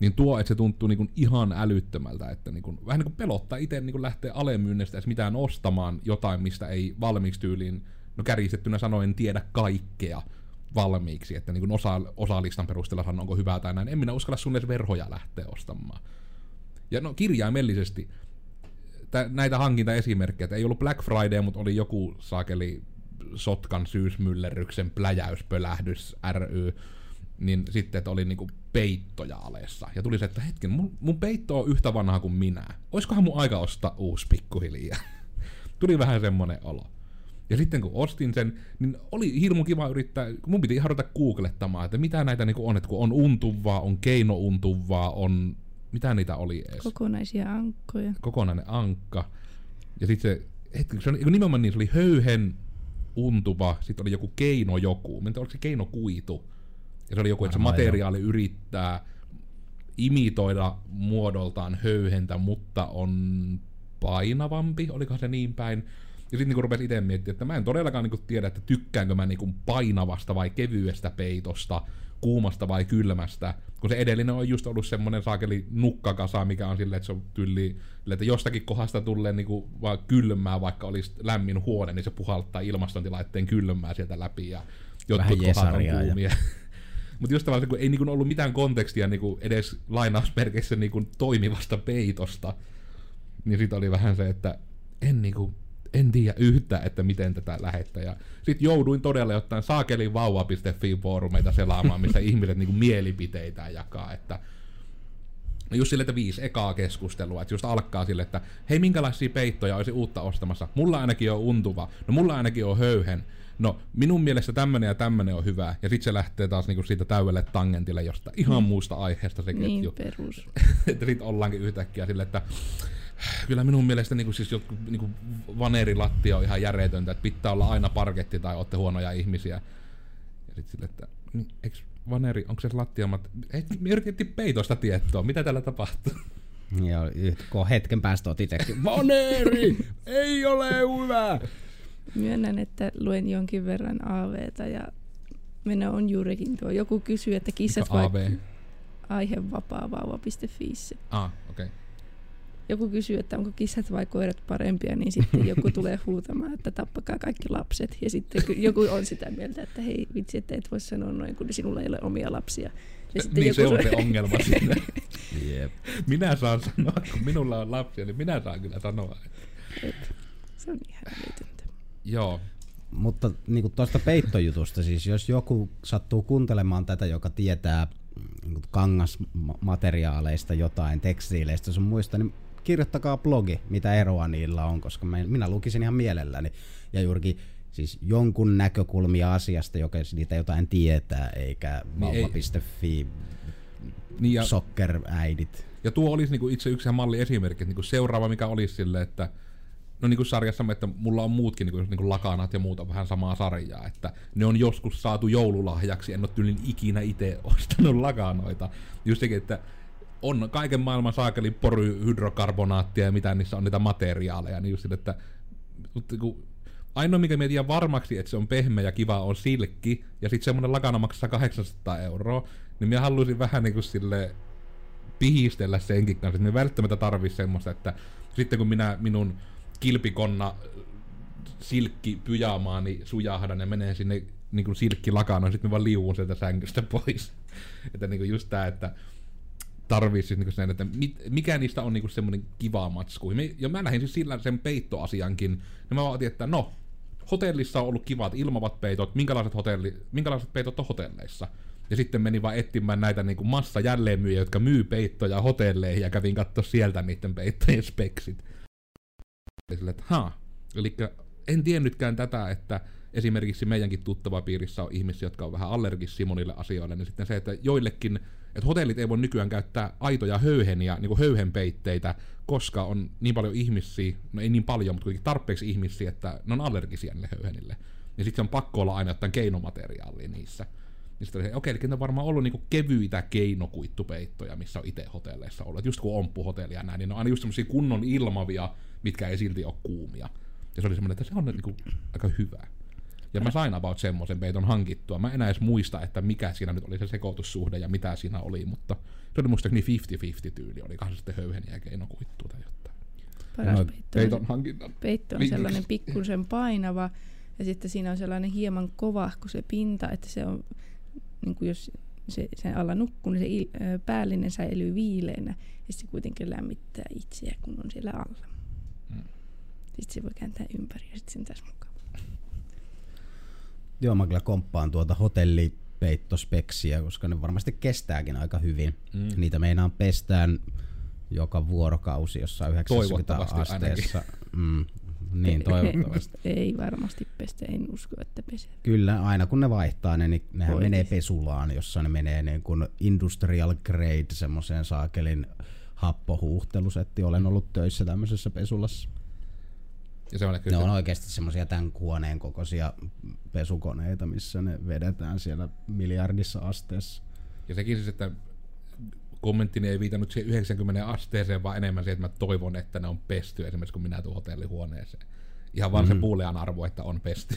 niin tuo, että se tuntuu niinku ihan älyttömältä, että niinku, vähän niinku pelottaa itse niinku lähteä alemyynnistä edes mitään ostamaan jotain, mistä ei valmiiksi tyyliin, no kärjistettynä sanoen, tiedä kaikkea valmiiksi, että niin osa listan perusteella sanoo, onko hyvää tai näin, en minä uskalla sun edes verhoja lähteä ostamaan. Ja no kirjaimellisesti näitä hankintaesimerkkejä, että ei ollut Black Friday, mutta oli joku saakeli Sotkan syysmyllerryksen pläjäyspölähdys ry, niin sitten, että oli niinku peittoja alessa. Ja tuli se, että hetken, mun peitto on yhtä vanha kuin minä. Oiskohan mun aika ostaa uusi pikkuhiljaa? Tuli vähän semmonen olo. Ja sitten kun ostin sen, niin oli hirmu kiva yrittää, kun mun piti ihan ruveta googlettamaan, että mitä näitä niinku on, että kun on untuvaa, on keinountuvaa, on... Mitä niitä oli edes? Kokonaisia ankkoja. Kokonainen ankka. Ja sitten se, hetkeksi, nimenomaan niin se oli höyhen untuva, sitten oli joku keino joku. Mennään, oliko se keinokuitu? Ja se oli joku, että se materiaali yrittää imitoida muodoltaan höyhentä, mutta on painavampi, olikohan se niin päin. Ja sitten niin rupesi itse miettimään, että mä en todellakaan niin tiedä, että tykkäänkö mä niin painavasta vai kevyestä peitosta, kuumasta vai kylmästä, kun se edellinen on just ollut semmonen saakeli nukkakasa, mikä on silleen, että se on tyyli, että jostakin kohdasta tulee niinku vaan kylmää, vaikka olisi lämmin huone, niin se puhaltaa ilmastointilaitteen kylmää sieltä läpi ja jotkut kohdat on kuumia. Mutta just tavallaan, kun ei niinku ollut mitään kontekstia niinku edes lainausmerkeissä niinku toimivasta peitosta, niin sit oli vähän se, että en tiedä yhtään, että miten tätä lähettää. Ja sit jouduin todella jotain saakelivauva.fi-foorumeita selaamaan, missä ihmiset niinku mielipiteitä jakaa. Että just sille, että 5 ekaa keskustelua. Että just alkaa sille, että hei, minkälaisia peittoja olisi uutta ostamassa? Mulla ainakin on untuva. No mulla ainakin on höyhen. No minun mielestä tämmönen ja tämmönen on hyvä. Ja sit se lähtee taas niinku siitä täydelle tangentille, josta ihan muusta aiheesta se ketju. Niin perus. Että sit ollaankin yhtäkkiä sille, että kyllä minun mielestä niin kuin, siis jotkut, niin kuin vanerilattia on ihan järjetöntä, että pitää olla aina parketti tai ootte huonoja ihmisiä. Ja sit sille, että eiks vaneri, onko se lattiamat? Me yritettiin peitosta tietoa, mitä täällä tapahtuu? Ja kun hetken päästä oot itsekin, vaneri, ei ole hyvä! Myönnän, että luen jonkin verran AV:ta ja minä on juurikin tuo. Joku kysyy, että kissat vai aihevapaa.fi. Ah, okei. Okay. Joku kysyy, että onko kissat vai koirat parempia, niin sitten joku tulee huutamaan, että tappakaa kaikki lapset. Ja sitten joku on sitä mieltä, että hei vitsi, että et voi sanoa noin, kun sinulla ei ole omia lapsia. Ja sitten niin joku se on se ongelma siinä. Yep. Minä saan sanoa, kun minulla on lapsia, niin minä saan kyllä sanoa. Se on ihan älytöntä. Joo. Mutta niin tuosta peittojutusta, siis jos joku sattuu kuuntelemaan tätä, joka tietää kangasmateriaaleista jotain, tekstiileistä sun muista, niin kirjoittakaa blogi, mitä eroa niillä on, koska minä lukisin ihan mielelläni. Ja juurikin siis jonkun näkökulmia asiasta, joka niitä jotain tietää, eikä vauva.fi, niin sokkeräidit. Ja tuo olisi niinku itse yksi malli esimerkki, niinku seuraava mikä olisi sille, että no niinku sarjassamme, että mulla on muutkin niinku lakanat ja muuta vähän samaa sarjaa, että ne on joskus saatu joululahjaksi, en ole tyylin ikinä itse ostanut lakanoita. Just sekin, että on kaiken maailman saakeli poryhydrokarbonaattia ja mitä niissä on niitä materiaaleja, niin just sille, että ainoa mikä mietin varmaksi, että se on pehmeä ja kiva on silkki, ja sit semmonen lakana maksaa 800 €, niin minä haluaisin vähän niinku sille pihistellä senkin kanssa, että minä välttämättä tarvii semmoista, että sitten kun minun kilpikonna silkki pyjamaani sujahdan ja menee sinne niin silkkilakanaan, sitten mä vaan liuun sieltä sängystä pois. Että niin just tää, että tarvii siis niin sen, että mikä niistä on niin semmoinen kiva matsku. Ja mä lähdin siis sillä sen peittoasiankin, ja mä vaatin, että no, hotellissa on ollut kivat ilmavat peitot, minkälaiset peitot on hotelleissa. Ja sitten menin vaan etsimään näitä niin massa jälleenmyyjiä, jotka myy peittoja hotelleihin, ja kävin katsoa sieltä niiden peittojen speksit. Sille, että elikkä en tiennytkään tätä, että esimerkiksi meidänkin tuttavapiirissä on ihmisiä, jotka on vähän allergisia monille asioille, niin sitten se, että joillekin, että hotellit ei voi nykyään käyttää aitoja höyheniä, niin kuin höyhenpeitteitä, koska on niin paljon ihmisiä, no ei niin paljon, mutta kuitenkin tarpeeksi ihmisiä, että ne on allergisia niille höyhenille. Ja sitten se on pakko olla aina jotain keinomateriaalia niissä. Niin sitten okei, eli ne on varmaan ollut niinku kevyitä keinokuittupeittoja, missä on itse hotelleissa ollut. Et just kun omppuhotellia ja näin, niin ne on aina just semmosia kunnon ilmavia, mitkä ei silti ole kuumia. Ja se oli semmoinen, että se on niinku aika hyvä. Ja mä sain about semmoisen peiton hankittua. Mä enää edes muista, että mikä siinä nyt oli se sekoitussuhde ja mitä siinä oli, mutta se oli musta niin 50-50 tyyli. Olikohan se sitten höyheniä ja keinokuittua tai jotain. Paras peitto on sellainen pikkusen painava, ja sitten siinä on sellainen hieman kovahko se pinta, että se on... Niin kuin jos sen alla nukkuu, niin se päällinen säilyy viileänä ja se kuitenkin lämmittää itseä, kun on siellä alla. Mm. Sitten se voi kääntää ympäri ja sitten sen taas mukaan. Joo, mä kyllä komppaan tuota hotelli peittospeksiä, koska ne varmasti kestääkin aika hyvin. Mm. Niitä meinaan pestään joka vuorokausi jossain 90 asteessa. Mm. Niin, toivottavasti. Ei varmasti pestä, en usko, että pesee. Kyllä, aina kun ne vaihtaa, niin nehän voi menee pesulaan, jossa ne menee niin kuin industrial grade semmoiseen saakelin happohuuhtelusetti. Olen ollut töissä tämmöisessä pesulassa. Ja se on, ne on oikeasti semmoisia tämän huoneen kokoisia pesukoneita, missä ne vedetään siellä miljardissa asteessa. Ja sekin siis, että kommenttini ei viitannut siihen 90 asteeseen, vaan enemmän siihen, että mä toivon, että ne on pesty, esimerkiksi kun minä tuun hotellihuoneeseen. Ihan vaan se puulean arvo, että on pesty.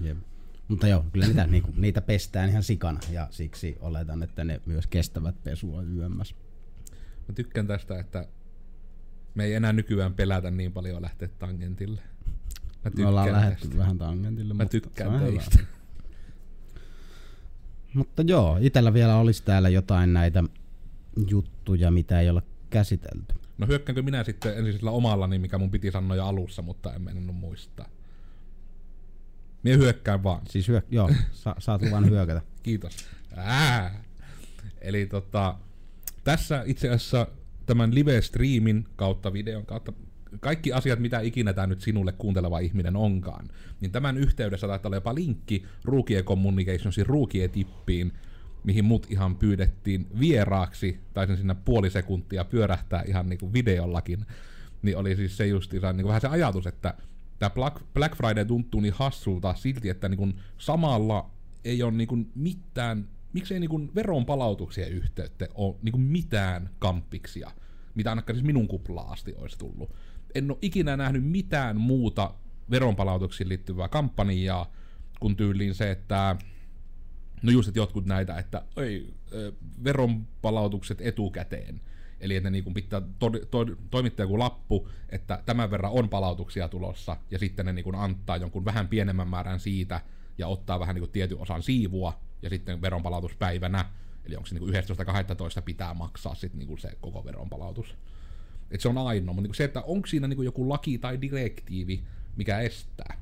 Jep. Mutta joo, kyllä niitä pestään ihan sikana, ja siksi oletan, että ne myös kestävät pesua yömmässä. Mä tykkään tästä, että me ei enää nykyään pelätä niin paljon lähteä tangentille. Me ollaan lähdetty vähän tangentille, mutta tykkään teistä. Mutta joo, itellä vielä olisi täällä jotain näitä juttuja, mitä ei ole käsitelty. No hyökkäänkö minä sitten ensin sillä omallani, mikä mun piti sanoa jo alussa, mutta en mennyt muistaa. Mie hyökkään vaan. Siis joo, saat vaan hyökätä. Kiitos. Eli tässä itse asiassa tämän live-streamin kautta videon kautta kaikki asiat, mitä ikinä tämä nyt sinulle kuunteleva ihminen onkaan, niin tämän yhteydessä taitaa olla jopa linkki Ruukie Communicationsin Ruukie-tippiin, mihin mut ihan pyydettiin vieraaksi, taisin siinä puoli sekuntia pyörähtää ihan niinku videollakin, niin oli siis se just niinku vähän se ajatus, että tämä Black Friday tuntuu niin hassulta silti, että niinku samalla ei ole niinku mitään, miksei niinku veronpalautuksien yhteyttä ole niinku mitään kampiksia, mitä ainakaan siis minun kuplaa asti olisi tullut. En ole ikinä nähnyt mitään muuta veronpalautuksiin liittyvää kampanjaa, kun tyyliin se, että no just, että jotkut näitä, että ei, veronpalautukset etukäteen. Eli että niin kuin pitää toimittaa joku lappu, että tämän verran on palautuksia tulossa, ja sitten ne niin kuin antaa jonkun vähän pienemmän määrän siitä, ja ottaa vähän niin kuin tietyn osan siivua, ja sitten veronpalautuspäivänä, eli onko se niin kuin 11.12. pitää maksaa sitten niin kuin se koko veronpalautus. Että se on ainoa, mutta se, että onko siinä niinku joku laki tai direktiivi, mikä estää,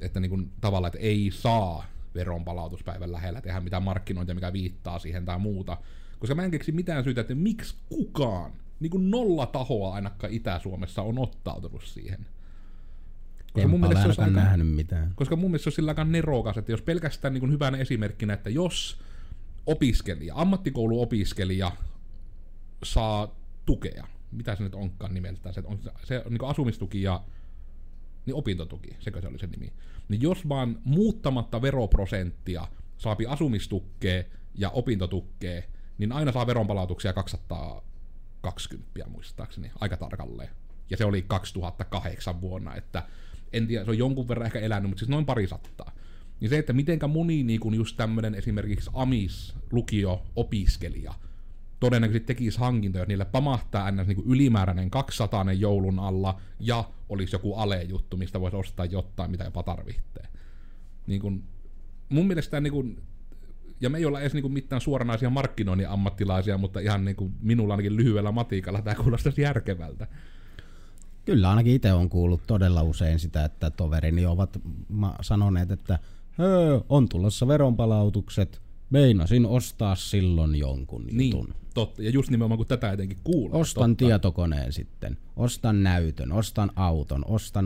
että niinku tavallaan, että ei saa veronpalautuspäivän lähellä tehdä mitään markkinointia, mikä viittaa siihen tai muuta, koska mä en keksi mitään syytä, että miksi kukaan, niinku nolla tahoa ainakaan Itä-Suomessa on ottautunut siihen. Koska mun mielestä se on sillä aikaan nerokas, että jos pelkästään niinku hyvänä esimerkkinä, että jos opiskelija, ammattikouluopiskelija saa tukea, mitä se nyt onkaan nimeltään, se on niin kuin asumistuki ja niin opintotuki, sekö se oli se nimi, niin jos vaan muuttamatta veroprosenttia saapi asumistukkea ja opintotukkea, niin aina saa veronpalautuksia 220 muistaakseni, aika tarkalleen. Ja se oli 2008 vuonna, että en tiedä, se on jonkun verran ehkä elänyt, mutta siis noin 200. Niin se, että mitenkä moni niin kuin just tämmönen esimerkiksi AMIS-lukio-opiskelija todennäköisesti tekisi hankintoja, niillä pamahtaa ns. Niin ylimääräinen 200 joulun alla, ja olisi joku ale-juttu, mistä voisi ostaa jotain, mitä jopa tarvitsee. Niin kun, mun mielestä, niin kun, ja me ei olla edes niin kun mitään suoranaisia markkinoinnin ammattilaisia, mutta ihan niin kun minulla ainakin lyhyellä matikalla tämä kuulostaisi järkevältä. Kyllä, ainakin itse olen kuullut todella usein sitä, että toverini ovat sanoneet, että on tulossa veronpalautukset, meinasin ostaa silloin jonkun jutun. Totta, ja just nimenomaan kun tätä etenkin kuulee. Ostan tietokoneen sitten, ostan näytön, ostan auton,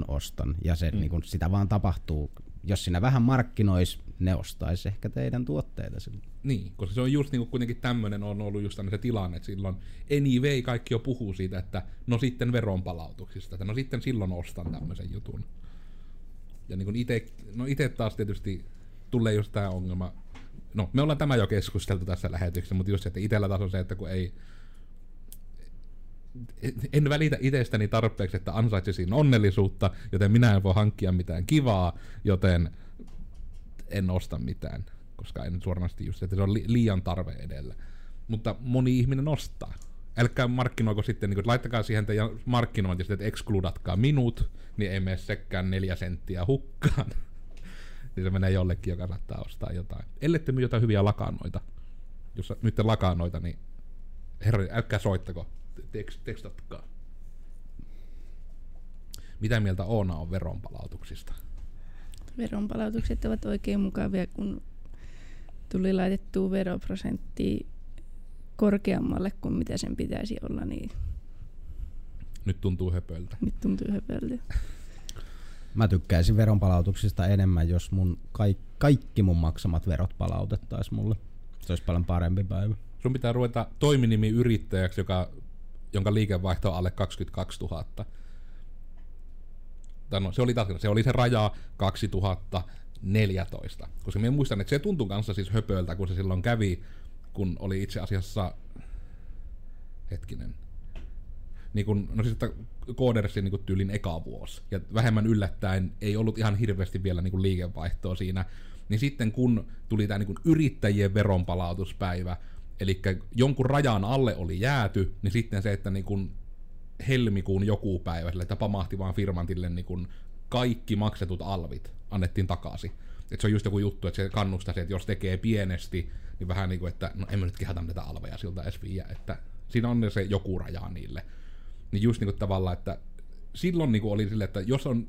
ostan. Ja se, niin kun sitä vaan tapahtuu. Jos sinä vähän markkinoisi, ne ostaisi ehkä teidän tuotteita silloin. Niin, koska se on just niin kuin kuitenkin tämmöinen on ollut just se tilanne, että silloin anyway kaikki jo puhuu siitä, että no sitten veronpalautuksista, että no sitten silloin ostan tämmöisen jutun. Ja niin kun itse taas tietysti tulee just tämä ongelma. No, me ollaan tämä jo keskusteltu tässä lähetyksessä, mutta just se, että itsellä taas on se, että kun en välitä itsestäni tarpeeksi, että ansaitsisin onnellisuutta, joten minä en voi hankkia mitään kivaa, joten en osta mitään, koska en suoranaisesti just, että se on liian tarve edellä. Mutta moni ihminen ostaa. Älkää markkinoiko sitten, niin kun, laittakaa siihen teidän markkinointi, että ekskludatkaa minut, niin ei mene sekään 4 senttiä hukkaan. Niin se menee jollekin, joka saattaa ostaa jotain. Ellette myy jotain hyviä lakanoita. Jos myytte lakanoita, niin herra, älkää soittako. Tekstatkaa. Mitä mieltä Oona on veronpalautuksista? Veronpalautukset ovat oikein mukavia, kun tuli laitettua veroprosenttia korkeammalle kuin mitä sen pitäisi olla. Niin nyt tuntuu höpöltä. Mä tykkäisin veronpalautuksista enemmän, jos mun kaikki mun maksamat verot palautettaisiin mulle. Se olisi paljon parempi päivä. Sun pitää ruveta toiminimiyrittäjäksi, jonka liikevaihto on alle 22 000. No, se oli se raja 2014. Koska minä muistan, että se tuntui kanssa siis höpöltä, kun se silloin kävi, kun oli itse asiassa niin kun, no siis, että Godersin niin tyylin eka vuosi. Ja vähemmän yllättäen ei ollut ihan hirveästi vielä niin liikevaihtoa siinä. Niin sitten kun tuli tämä niin yrittäjien veronpalautuspäivä, eli jonkun rajan alle oli jääty, niin sitten se, että niin kun helmikuun joku päivä, että pamahti vaan firmantille niin kun kaikki maksetut alvit annettiin takaisin. Et se on just joku juttu, että se kannustaa, että jos tekee pienesti, niin vähän niin kuin, että no en mä nyt kehata näitä alveja siltä edes viiä, että siinä on se joku raja niille. Niin just niinku tavallaan, että silloin niinku oli silleen, että jos on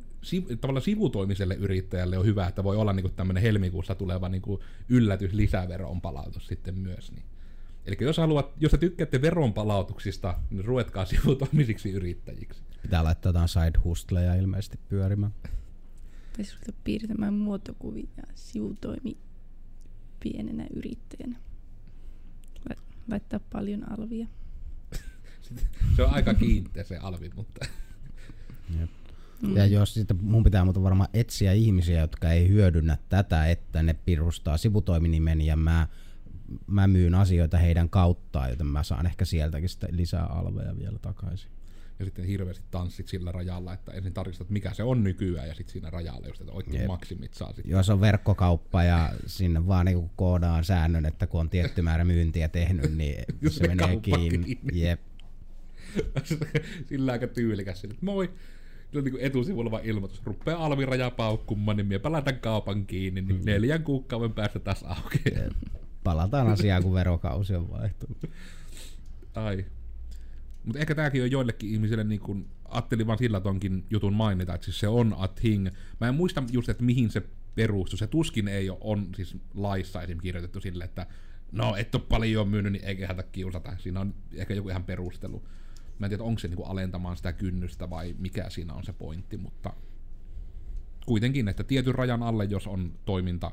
tavallaan sivutoimiselle yrittäjälle on hyvä, että voi olla niinku tämmöinen helmikuussa tuleva niinku yllätys lisäveronpalautus sitten myös. Niin. Eli jos te tykkäätte veronpalautuksista, niin ruvetkaa sivutoimisiksi yrittäjiksi. Pitää laittaa jotain side hustleja ilmeisesti pyörimään. Pitäisi ruveta piirtämään muotokuvia sivutoimi pienenä yrittäjänä. Laittaa paljon alvia. Se on aika kiinteä se alvi, mutta... Ja jos sitten mun pitää varmaan etsiä ihmisiä, jotka ei hyödynnä tätä, että ne pirustaa sivutoiminimen ja mä myyn asioita heidän kauttaan, joten mä saan ehkä sieltäkin sitä lisää alveja vielä takaisin. Ja sitten hirveästi tanssit sillä rajalla, että ensin tarkistat, mikä se on nykyään, ja sitten siinä rajalla just, että oikein maksimit saa sitten. Jos on verkkokauppa ja sinne vaan niin koodaan säännön, että kun on tietty määrä myyntiä tehnyt, niin se menee kiinni. Jep. Sillä aika tyylikäs, että moi, niin etusivulla vaan ilmoitus, rupeaa alviraja paukkumaan, niin minä laitan kaupan kiinni, niin 4 kuukauden päästä taas aukeaa. Palataan asiaan, kun verokausi on vaihtunut. Ai. Mutta ehkä tämäkin on joillekin ihmisille, niin kun ajattelin vaan sillä tonkin jutun mainita, että siis se on a thing. Mä en muista just, että mihin se perustuu. Se tuskin ei ole, on siis laissa esim. Kirjoitettu sille, että no et ole paljon myynyt, niin ei kehätä kiusata. Siinä on ehkä joku ihan perustelu. Mä en tiedä, onko se niin kun alentamaan sitä kynnystä vai mikä siinä on se pointti, mutta kuitenkin, että tietyn rajan alle, jos on toiminta,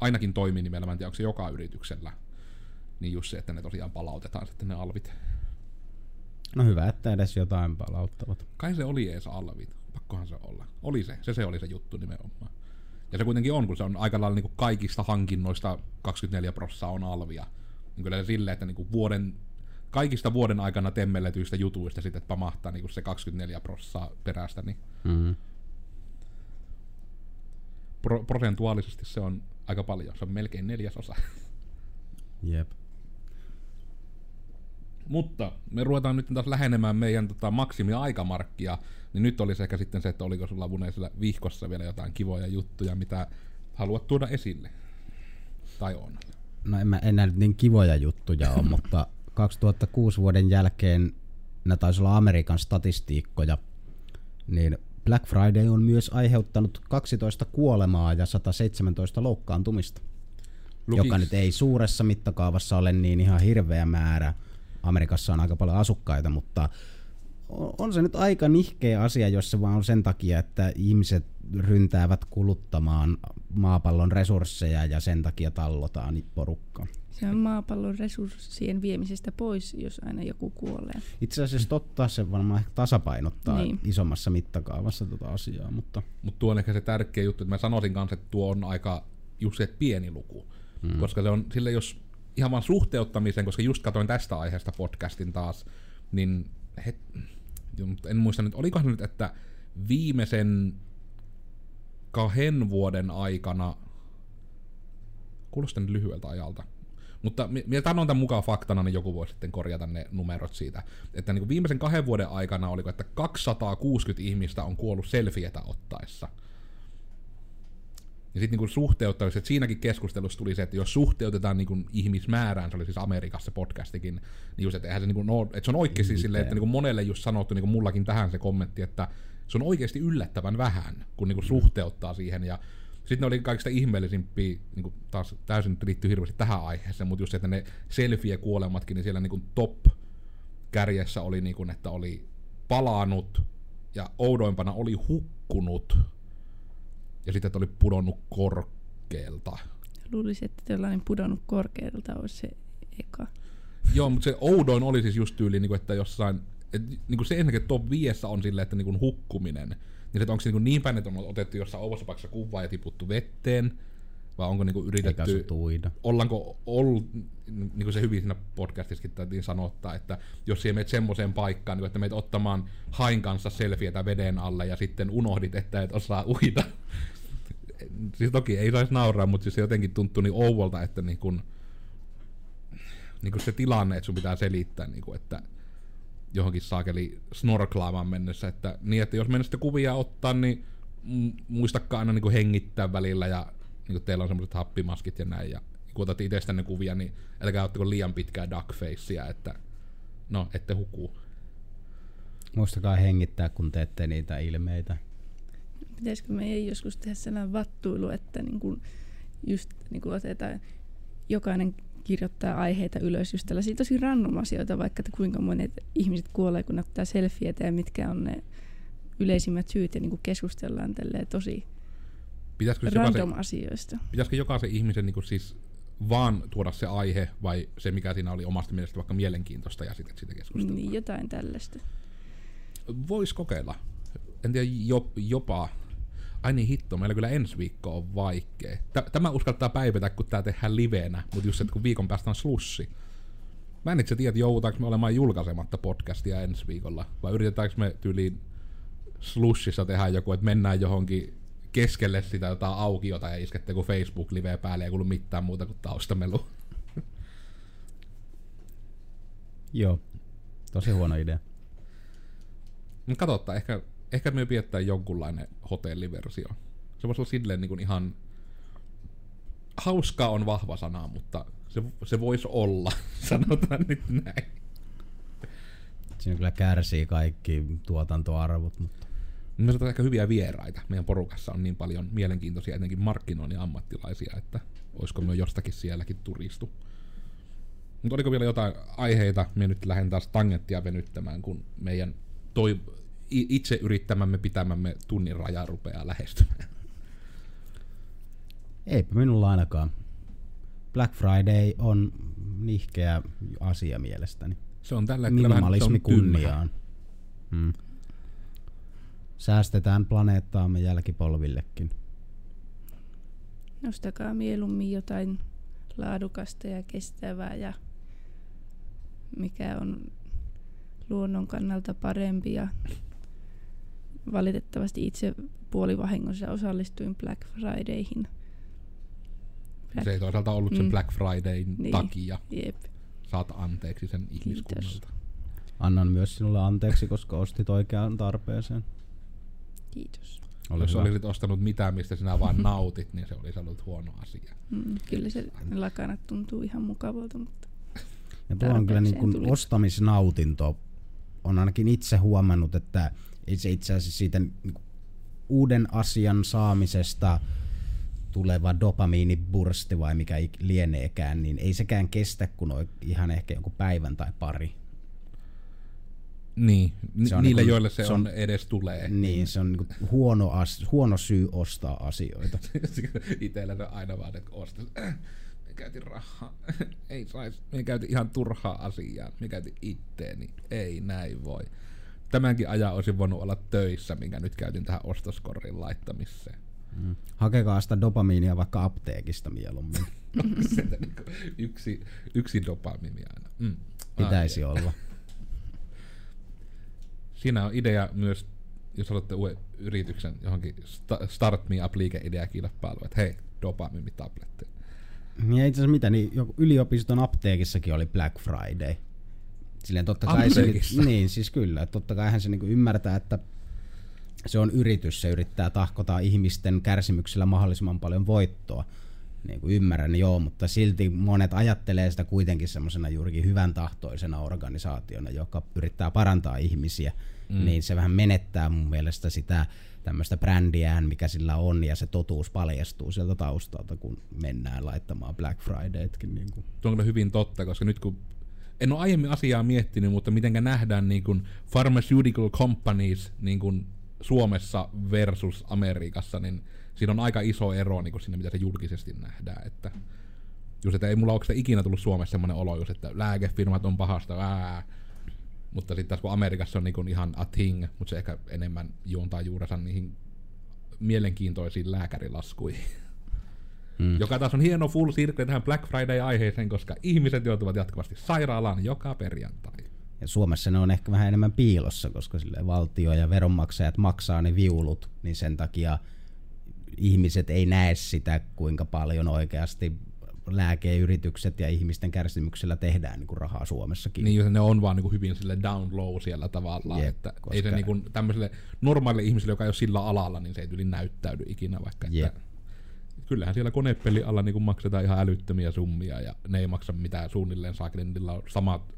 ainakin toiminimellä, mä en tiedä, onko se joka yrityksellä, niin just se, että ne tosiaan palautetaan sitten ne alvit. No hyvä, että edes jotain palauttavat. Kai se oli ees alvit. Pakkohan se olla. Oli se. Se oli se juttu nimenomaan. Ja se kuitenkin on, kun se on aika lailla niin kuin kaikista hankinnoista 24% on alvia. Niin kyllä se silleen, että niin kuin kaikista vuoden aikana temmelletyistä jutuista sitten pamahtaa niin kuin se 24% perästä. Niin prosentuaalisesti se on aika paljon. Se on melkein 1/4. Jep. Mutta me ruvetaan nyt taas lähenemään meidän maksimiaikamarkkia, niin nyt olisi ehkä sitten se, että oliko sulla Vuneisella vihkossa vielä jotain kivoja juttuja, mitä haluat tuoda esille? Tai on? No en näe nyt niin kivoja juttuja ole, mutta 2006 vuoden jälkeen, nämä taisi olla Amerikan statistiikkoja, niin Black Friday on myös aiheuttanut 12 kuolemaa ja 117 loukkaantumista, joka nyt ei suuressa mittakaavassa ole niin ihan hirveä määrä. Amerikassa on aika paljon asukkaita, mutta on se nyt aika nihkeä asia, jos se vaan on sen takia, että ihmiset ryntäävät kuluttamaan maapallon resursseja ja sen takia tallotaan porukka. Se on maapallon resurssien viemisestä pois, jos aina joku kuolee. Itse asiassa totta, se varmaan ehkä tasapainottaa isommassa mittakaavassa tuota asiaa. Mutta tuo on ehkä se tärkeä juttu, että mä sanoisin kanssa, että tuo on aika just se pieni luku, koska se on sille, jos ihan vaan suhteuttamisen, koska just katsoin tästä aiheesta podcastin taas, niin en muista nyt, olikohan nyt, että viimeisen 2 vuoden aikana, kuulostaa nyt lyhyeltä ajalta, mutta minä sanon tämän mukaan faktana, niin joku voi sitten korjata ne numerot siitä, että niin kuin viimeisen 2 vuoden aikana oliko, että 260 ihmistä on kuollut selfietä ottaessa. Ja sitten niin suhteuttamista, että siinäkin keskustelussa tuli se, että jos suhteutetaan niin ihmismäärään, se oli siis Amerikassa podcastikin, niin just, että eihän se, niin ole, että se on oikeasti silleen, että niin monelle just sanottu, niin mullakin tähän se kommentti, että se on oikeasti yllättävän vähän, kun niin suhteuttaa siihen. Ja Sitten ne oli kaikista ihmeellisimpiä, niin taas täysin nyt liittyy hirveästi tähän aiheeseen, mutta just se, että ne selfie-kuolematkin, niin siellä niin top-kärjessä oli, niin että oli palannut ja oudoimpana oli hukkunut ja sitten, että oli pudonnut korkealta. Luulisi, että tällainen pudonnut korkealta olisi se eka. Joo, mutta se oudoin oli siis just tyyli, niin että jossain, että niin se ensinnäkin top 5 on silleen, että niin hukkuminen. Niin, onko se niin päin, että on otettu jossain oudossa paikassa kuvaa ja tiputtu vetteen, vai onko niin yritetty, ollaanko ollut, niin kuin se hyvin siinä podcastissakin taitiin sanottaa, että jos sinä menet semmoiseen paikkaan, niin että menet ottamaan hain kanssa selfietä veden alle ja sitten unohdit, että et osaa uida. Siis toki ei saisi nauraa, mutta siis se jotenkin tuntuu niin ouvolta, että niin kuin se tilanne, että sun pitää selittää, niin kuin, että johonkin saakeli snorklaamaan mennessä, että niin, että jos mennä sitten kuvia ottaa, niin muistakaa aina niin kuin hengittää välillä ja niin kuin teillä on semmoiset happimaskit ja näin, ja kun otat itsestänne kuvia, niin älkää ottako liian pitkää duckfacea, että no, ette hukuu. Muistakaa hengittää, kun teette niitä ilmeitä. Pitäisikö meidän joskus tehdä sellainen vattuilu, että niin kuin just niin kuin otetaan jokainen kirjoittaa aiheita ylös just tällaisia tosi random asioita, vaikka että kuinka monet ihmiset kuolee, kun ottaa selfieitä ja mitkä on ne yleisimmät syyt ja niin kuin keskustellaan tälleen tosi random asioista. Pitäisikö jokaisen ihmisen niin kuin siis vaan tuoda se aihe vai se mikä siinä oli omasta mielestä vaikka mielenkiintoista ja sitten siitä keskustellaan? Niin, jotain tällaista. Voisi kokeilla. En tiedä, jopa. Ai niin hitto, meillä kyllä ensi viikko on vaikea. Tämä uskaltaa päivätä, kun tää tehdään livenä, mutta just se, että kun viikon päästä on slussi. Mä en itse tiedä, joudutaanko me olemaan julkaisematta podcastia ensi viikolla, vai yritetäänkö me tyyliin slussissa tehdä joku, että mennään johonkin keskelle sitä jotain aukiota ja iskette kun Facebook-liveä päälle, ei kuulu mitään muuta kuin taustamelu. Joo, tosi huono idea. Katsotaan, ehkä me pidetään jonkunlainen hotelliversio. Se voisi olla silleen niin kuin ihan... Hauskaa on vahva sana, mutta se voisi olla, sanotaan nyt näin. Siinä kyllä kärsii kaikki tuotantoarvot, mutta... Me saadaan ehkä hyviä vieraita. Meidän porukassa on niin paljon mielenkiintoisia, etenkin markkinoinnin ammattilaisia, että olisiko me jostakin sielläkin turistu. Mutta oliko vielä jotain aiheita? Me nyt lähden taas tangenttia venyttämään, kun meidän itse yrittämämme pitämämme tunnin raja rupeaa lähestymään. Eipä minulla ainakaan. Black Friday on nihkeä asia mielestäni. Se on tällä hetkellä minimalismi kunniaan. Säästetään planeettaamme jälkipolvillekin. Nostakaa mieluummin jotain laadukasta ja kestävää ja mikä on luonnon kannalta parempi ja valitettavasti itse puolivahingossa osallistuin Black Fridayhin. Se ei toisaalta ollut sen Black Fridayn takia. Jep. Saat anteeksi sen ihmiskunnalta. Annan myös sinulle anteeksi, koska ostit oikeaan tarpeeseen. Kiitos. Jos olisit ostanut mitään, mistä sinä vaan nautit, niin se olisi ollut huono asia. Kyllä se lakanat tuntuu ihan mukavalta, mutta... Ja tuo on kyllä niin kuin ostamisnautinto. On ainakin itse huomannut, että itse asiassa siitä uuden asian saamisesta tuleva dopamiinibursti vai mikä lieneekään, niin ei sekään kestä kuin ihan ehkä jonkun päivän tai pari. Niin, niille niin joille se on edes tulee. Niin, se on niin kuin huono syy ostaa asioita. Itellä on aina vaan, että ostaa. Käytin rahaa, ei saisi, me käytin ihan turhaa asiaa, me käytin itteeni, ei näin voi. Tämänkin ajan olisin voinut olla töissä, minkä nyt käytin tähän ostoskorin laittamiseen. Hakekaa sitä dopamiinia vaikka apteekista mieluummin. Yksi dopamiini aina. Pitäisi olla. Siinä on idea myös, jos olette uuden yrityksen johonkin Start Me Up-liikeidea kilpailu, että hei, dopamiinitabletti. Niin ei itse asiassa mitä, niin yliopiston apteekissakin oli Black Friday. Silleen totta kai se, niin siis kyllä, totta kai hän se niinku ymmärtää, että se on yritys, se yrittää tahkota ihmisten kärsimyksillä mahdollisimman paljon voittoa. Niin kuin ymmärrän, joo, mutta silti monet ajattelee sitä kuitenkin semmoisena juurikin hyvän tahtoisena organisaationa, joka yrittää parantaa ihmisiä, niin se vähän menettää mun mielestä sitä tämmöistä brändiään, mikä sillä on, ja se totuus paljastuu sieltä taustalta, kun mennään laittamaan Black Fridaytkin. Niin tuo on kyllä hyvin totta, koska nyt kun en ole aiemmin asiaa miettinyt, mutta mitenkä nähdään niin kuin pharmaceutical companies niin kuin Suomessa versus Amerikassa, niin siinä on aika iso ero niin kuin siinä, mitä se julkisesti nähdään. Että just, että ei mulla ole ikinä tullut Suomessa semmoinen olo, just, että lääkefirmat on pahasta, mutta sitten taas kun Amerikassa on niinku ihan a thing, mutta se ehkä enemmän juontaa juurensa niihin mielenkiintoisiin lääkärilaskuihin. Mm. Joka taas on hieno full circle tähän Black Friday-aiheeseen, koska ihmiset joutuvat jatkuvasti sairaalaan joka perjantai. Ja Suomessa ne on ehkä vähän enemmän piilossa, koska valtio ja veronmaksajat maksaa ne viulut, niin sen takia ihmiset ei näe sitä, kuinka paljon oikeasti lääkeyritykset ja ihmisten kärsimyksellä tehdään niin kuin rahaa Suomessakin. Niin, ne on vaan niin kuin hyvin sille down low siellä tavallaan, jep, että koska ei se niin kuin tämmöiselle normaalille ihmiselle, joka ei ole sillä alalla, niin se ei tyli näyttäydy ikinä vaikka. Että kyllähän siellä konepeli alla niin kuin maksetaan ihan älyttömiä summia ja ne ei maksa mitään suunnilleen saakin, niillä on samat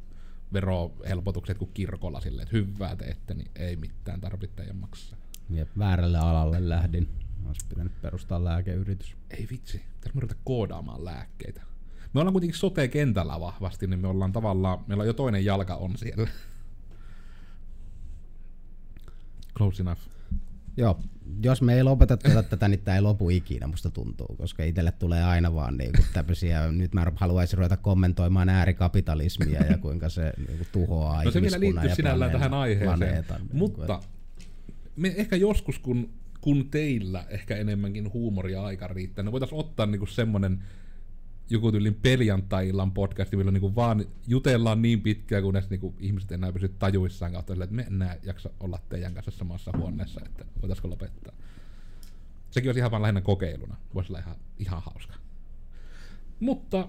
verohelpotukset kuin kirkolla silleen, että hyvää teette, niin ei mitään tarvitse ja maksaa. Jep, väärälle alalle lähdin. Olisi pitänyt perustaa lääkeyritys. Ei vitsi, tässä me ruvetaan koodaamaan lääkkeitä. Me ollaan kuitenkin sote-kentällä vahvasti, niin me ollaan tavallaan, meillä on jo toinen jalka on siellä. Close enough. Joo, jos me ei lopeteta tätä, niin tämä ei lopu ikinä, musta tuntuu, koska itselle tulee aina vaan niinku tämmöisiä, nyt mä haluaisin ruveta kommentoimaan äärikapitalismia ja kuinka se niinku tuhoaa ihmiskunnan ja planeetan. No se vielä liittyy sinällään tähän aiheeseen, mutta me ehkä joskus, kun teillä ehkä enemmänkin huumoria aika riittää, niin voitaisiin ottaa niinku semmonen joku tyylin perjantai-illan podcasti, milloin niinku vaan jutellaan niin pitkään, kunnes niinku ihmiset enää pysy tajuissaan kautta, että me enää jaksa olla teidän kanssa samassa huoneessa, että voitaisiko lopettaa. Sekin olisi ihan vaan lähinnä kokeiluna, voisi olla ihan hauska. Mutta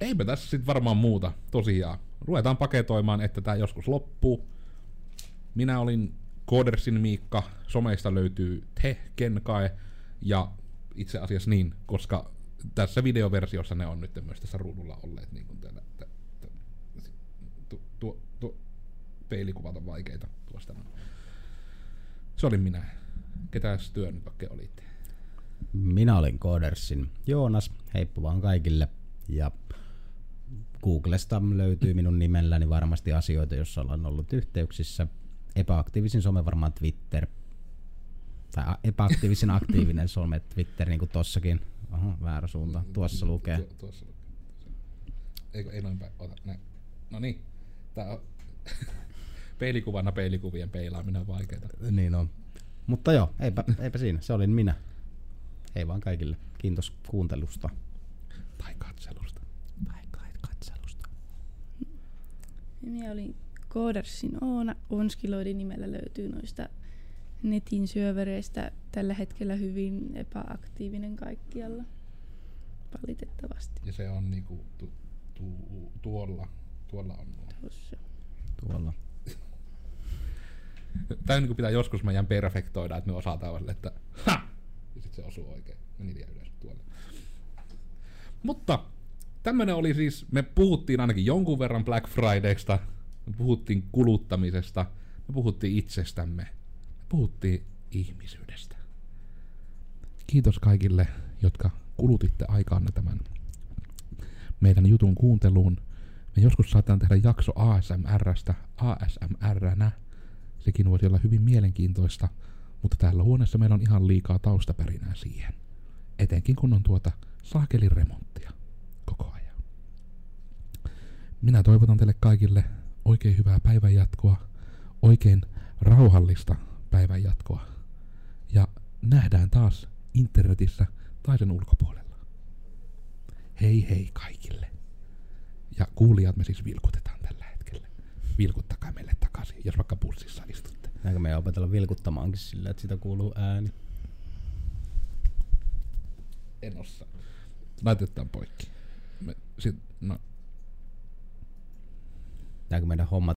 eipä tässä sit varmaan muuta, tosiaan. Ruvetaan paketoimaan, että tää joskus loppuu. Minä olin Koodersin Miikka, someista löytyy te, Kenkae, ja itse asiassa niin, koska tässä videoversiossa ne on nyt myös tässä ruudulla olleet niin kuin täällä, peilikuvat on vaikeita tuosta. Se olin minä. Ketäs työ nyt oikein olitte? Minä olin Codersin Joonas, heippu vaan kaikille, ja Googlesta löytyy minun nimelläni varmasti asioita, joissa olen ollut yhteyksissä. Epäaktiivisin some varmaan Twitter. Tai epäaktiivisin aktiivinen some Twitter, niinku tossakin. Aha, väärä suunta. Tuossa lukee. Tuossa lukee. Eikö, ei noin päin. Ota, näin. Noniin. Tää on peilikuvana peilikuvien peilaaminen on vaikeeta. Niin on. Mutta joo, eipä siinä. Se olin minä. Hei vaan kaikille. Kiitos kuuntelusta. Tai katselusta. Minä olin Godersin Oona, Onskiloidin nimellä löytyy noista netin syövereistä tällä hetkellä hyvin epäaktiivinen kaikkialla, valitettavasti. Ja se on niinku tuolla on nuo. Tuossa. Tuolla. Tää niinku pitää joskus meidän perfektoida, että me osataan, että ha! Ja sit se osuu oikein. Meni vielä ylös tuolla. Mutta tämmönen oli siis, me puhuttiin ainakin jonkun verran Black Fridaysta. Me puhuttiin kuluttamisesta, me puhuttiin itsestämme, me puhuttiin ihmisyydestä. Kiitos kaikille, jotka kulutitte aikaanne tämän meidän jutun kuunteluun. Me joskus saatan tehdä jakso ASMR:stä ASMR:nä. Sekin voisi olla hyvin mielenkiintoista, mutta täällä huoneessa meillä on ihan liikaa taustapärinää siihen. Etenkin kun on tuota saakeliremonttia koko ajan. Minä toivotan teille kaikille oikein hyvää päivänjatkoa, oikein rauhallista päivänjatkoa. Ja nähdään taas internetissä tai sen ulkopuolella. Hei hei kaikille. Ja kuulijat me siis vilkutetaan tällä hetkellä. Vilkuttakaa meille takaisin, jos vaikka bussissa istutte. Näinkö meidän opetella vilkuttamaankin sillä, että siitä kuuluu ääni? En osaa. Laitetaan poikki. Pitääkö meidän hommat?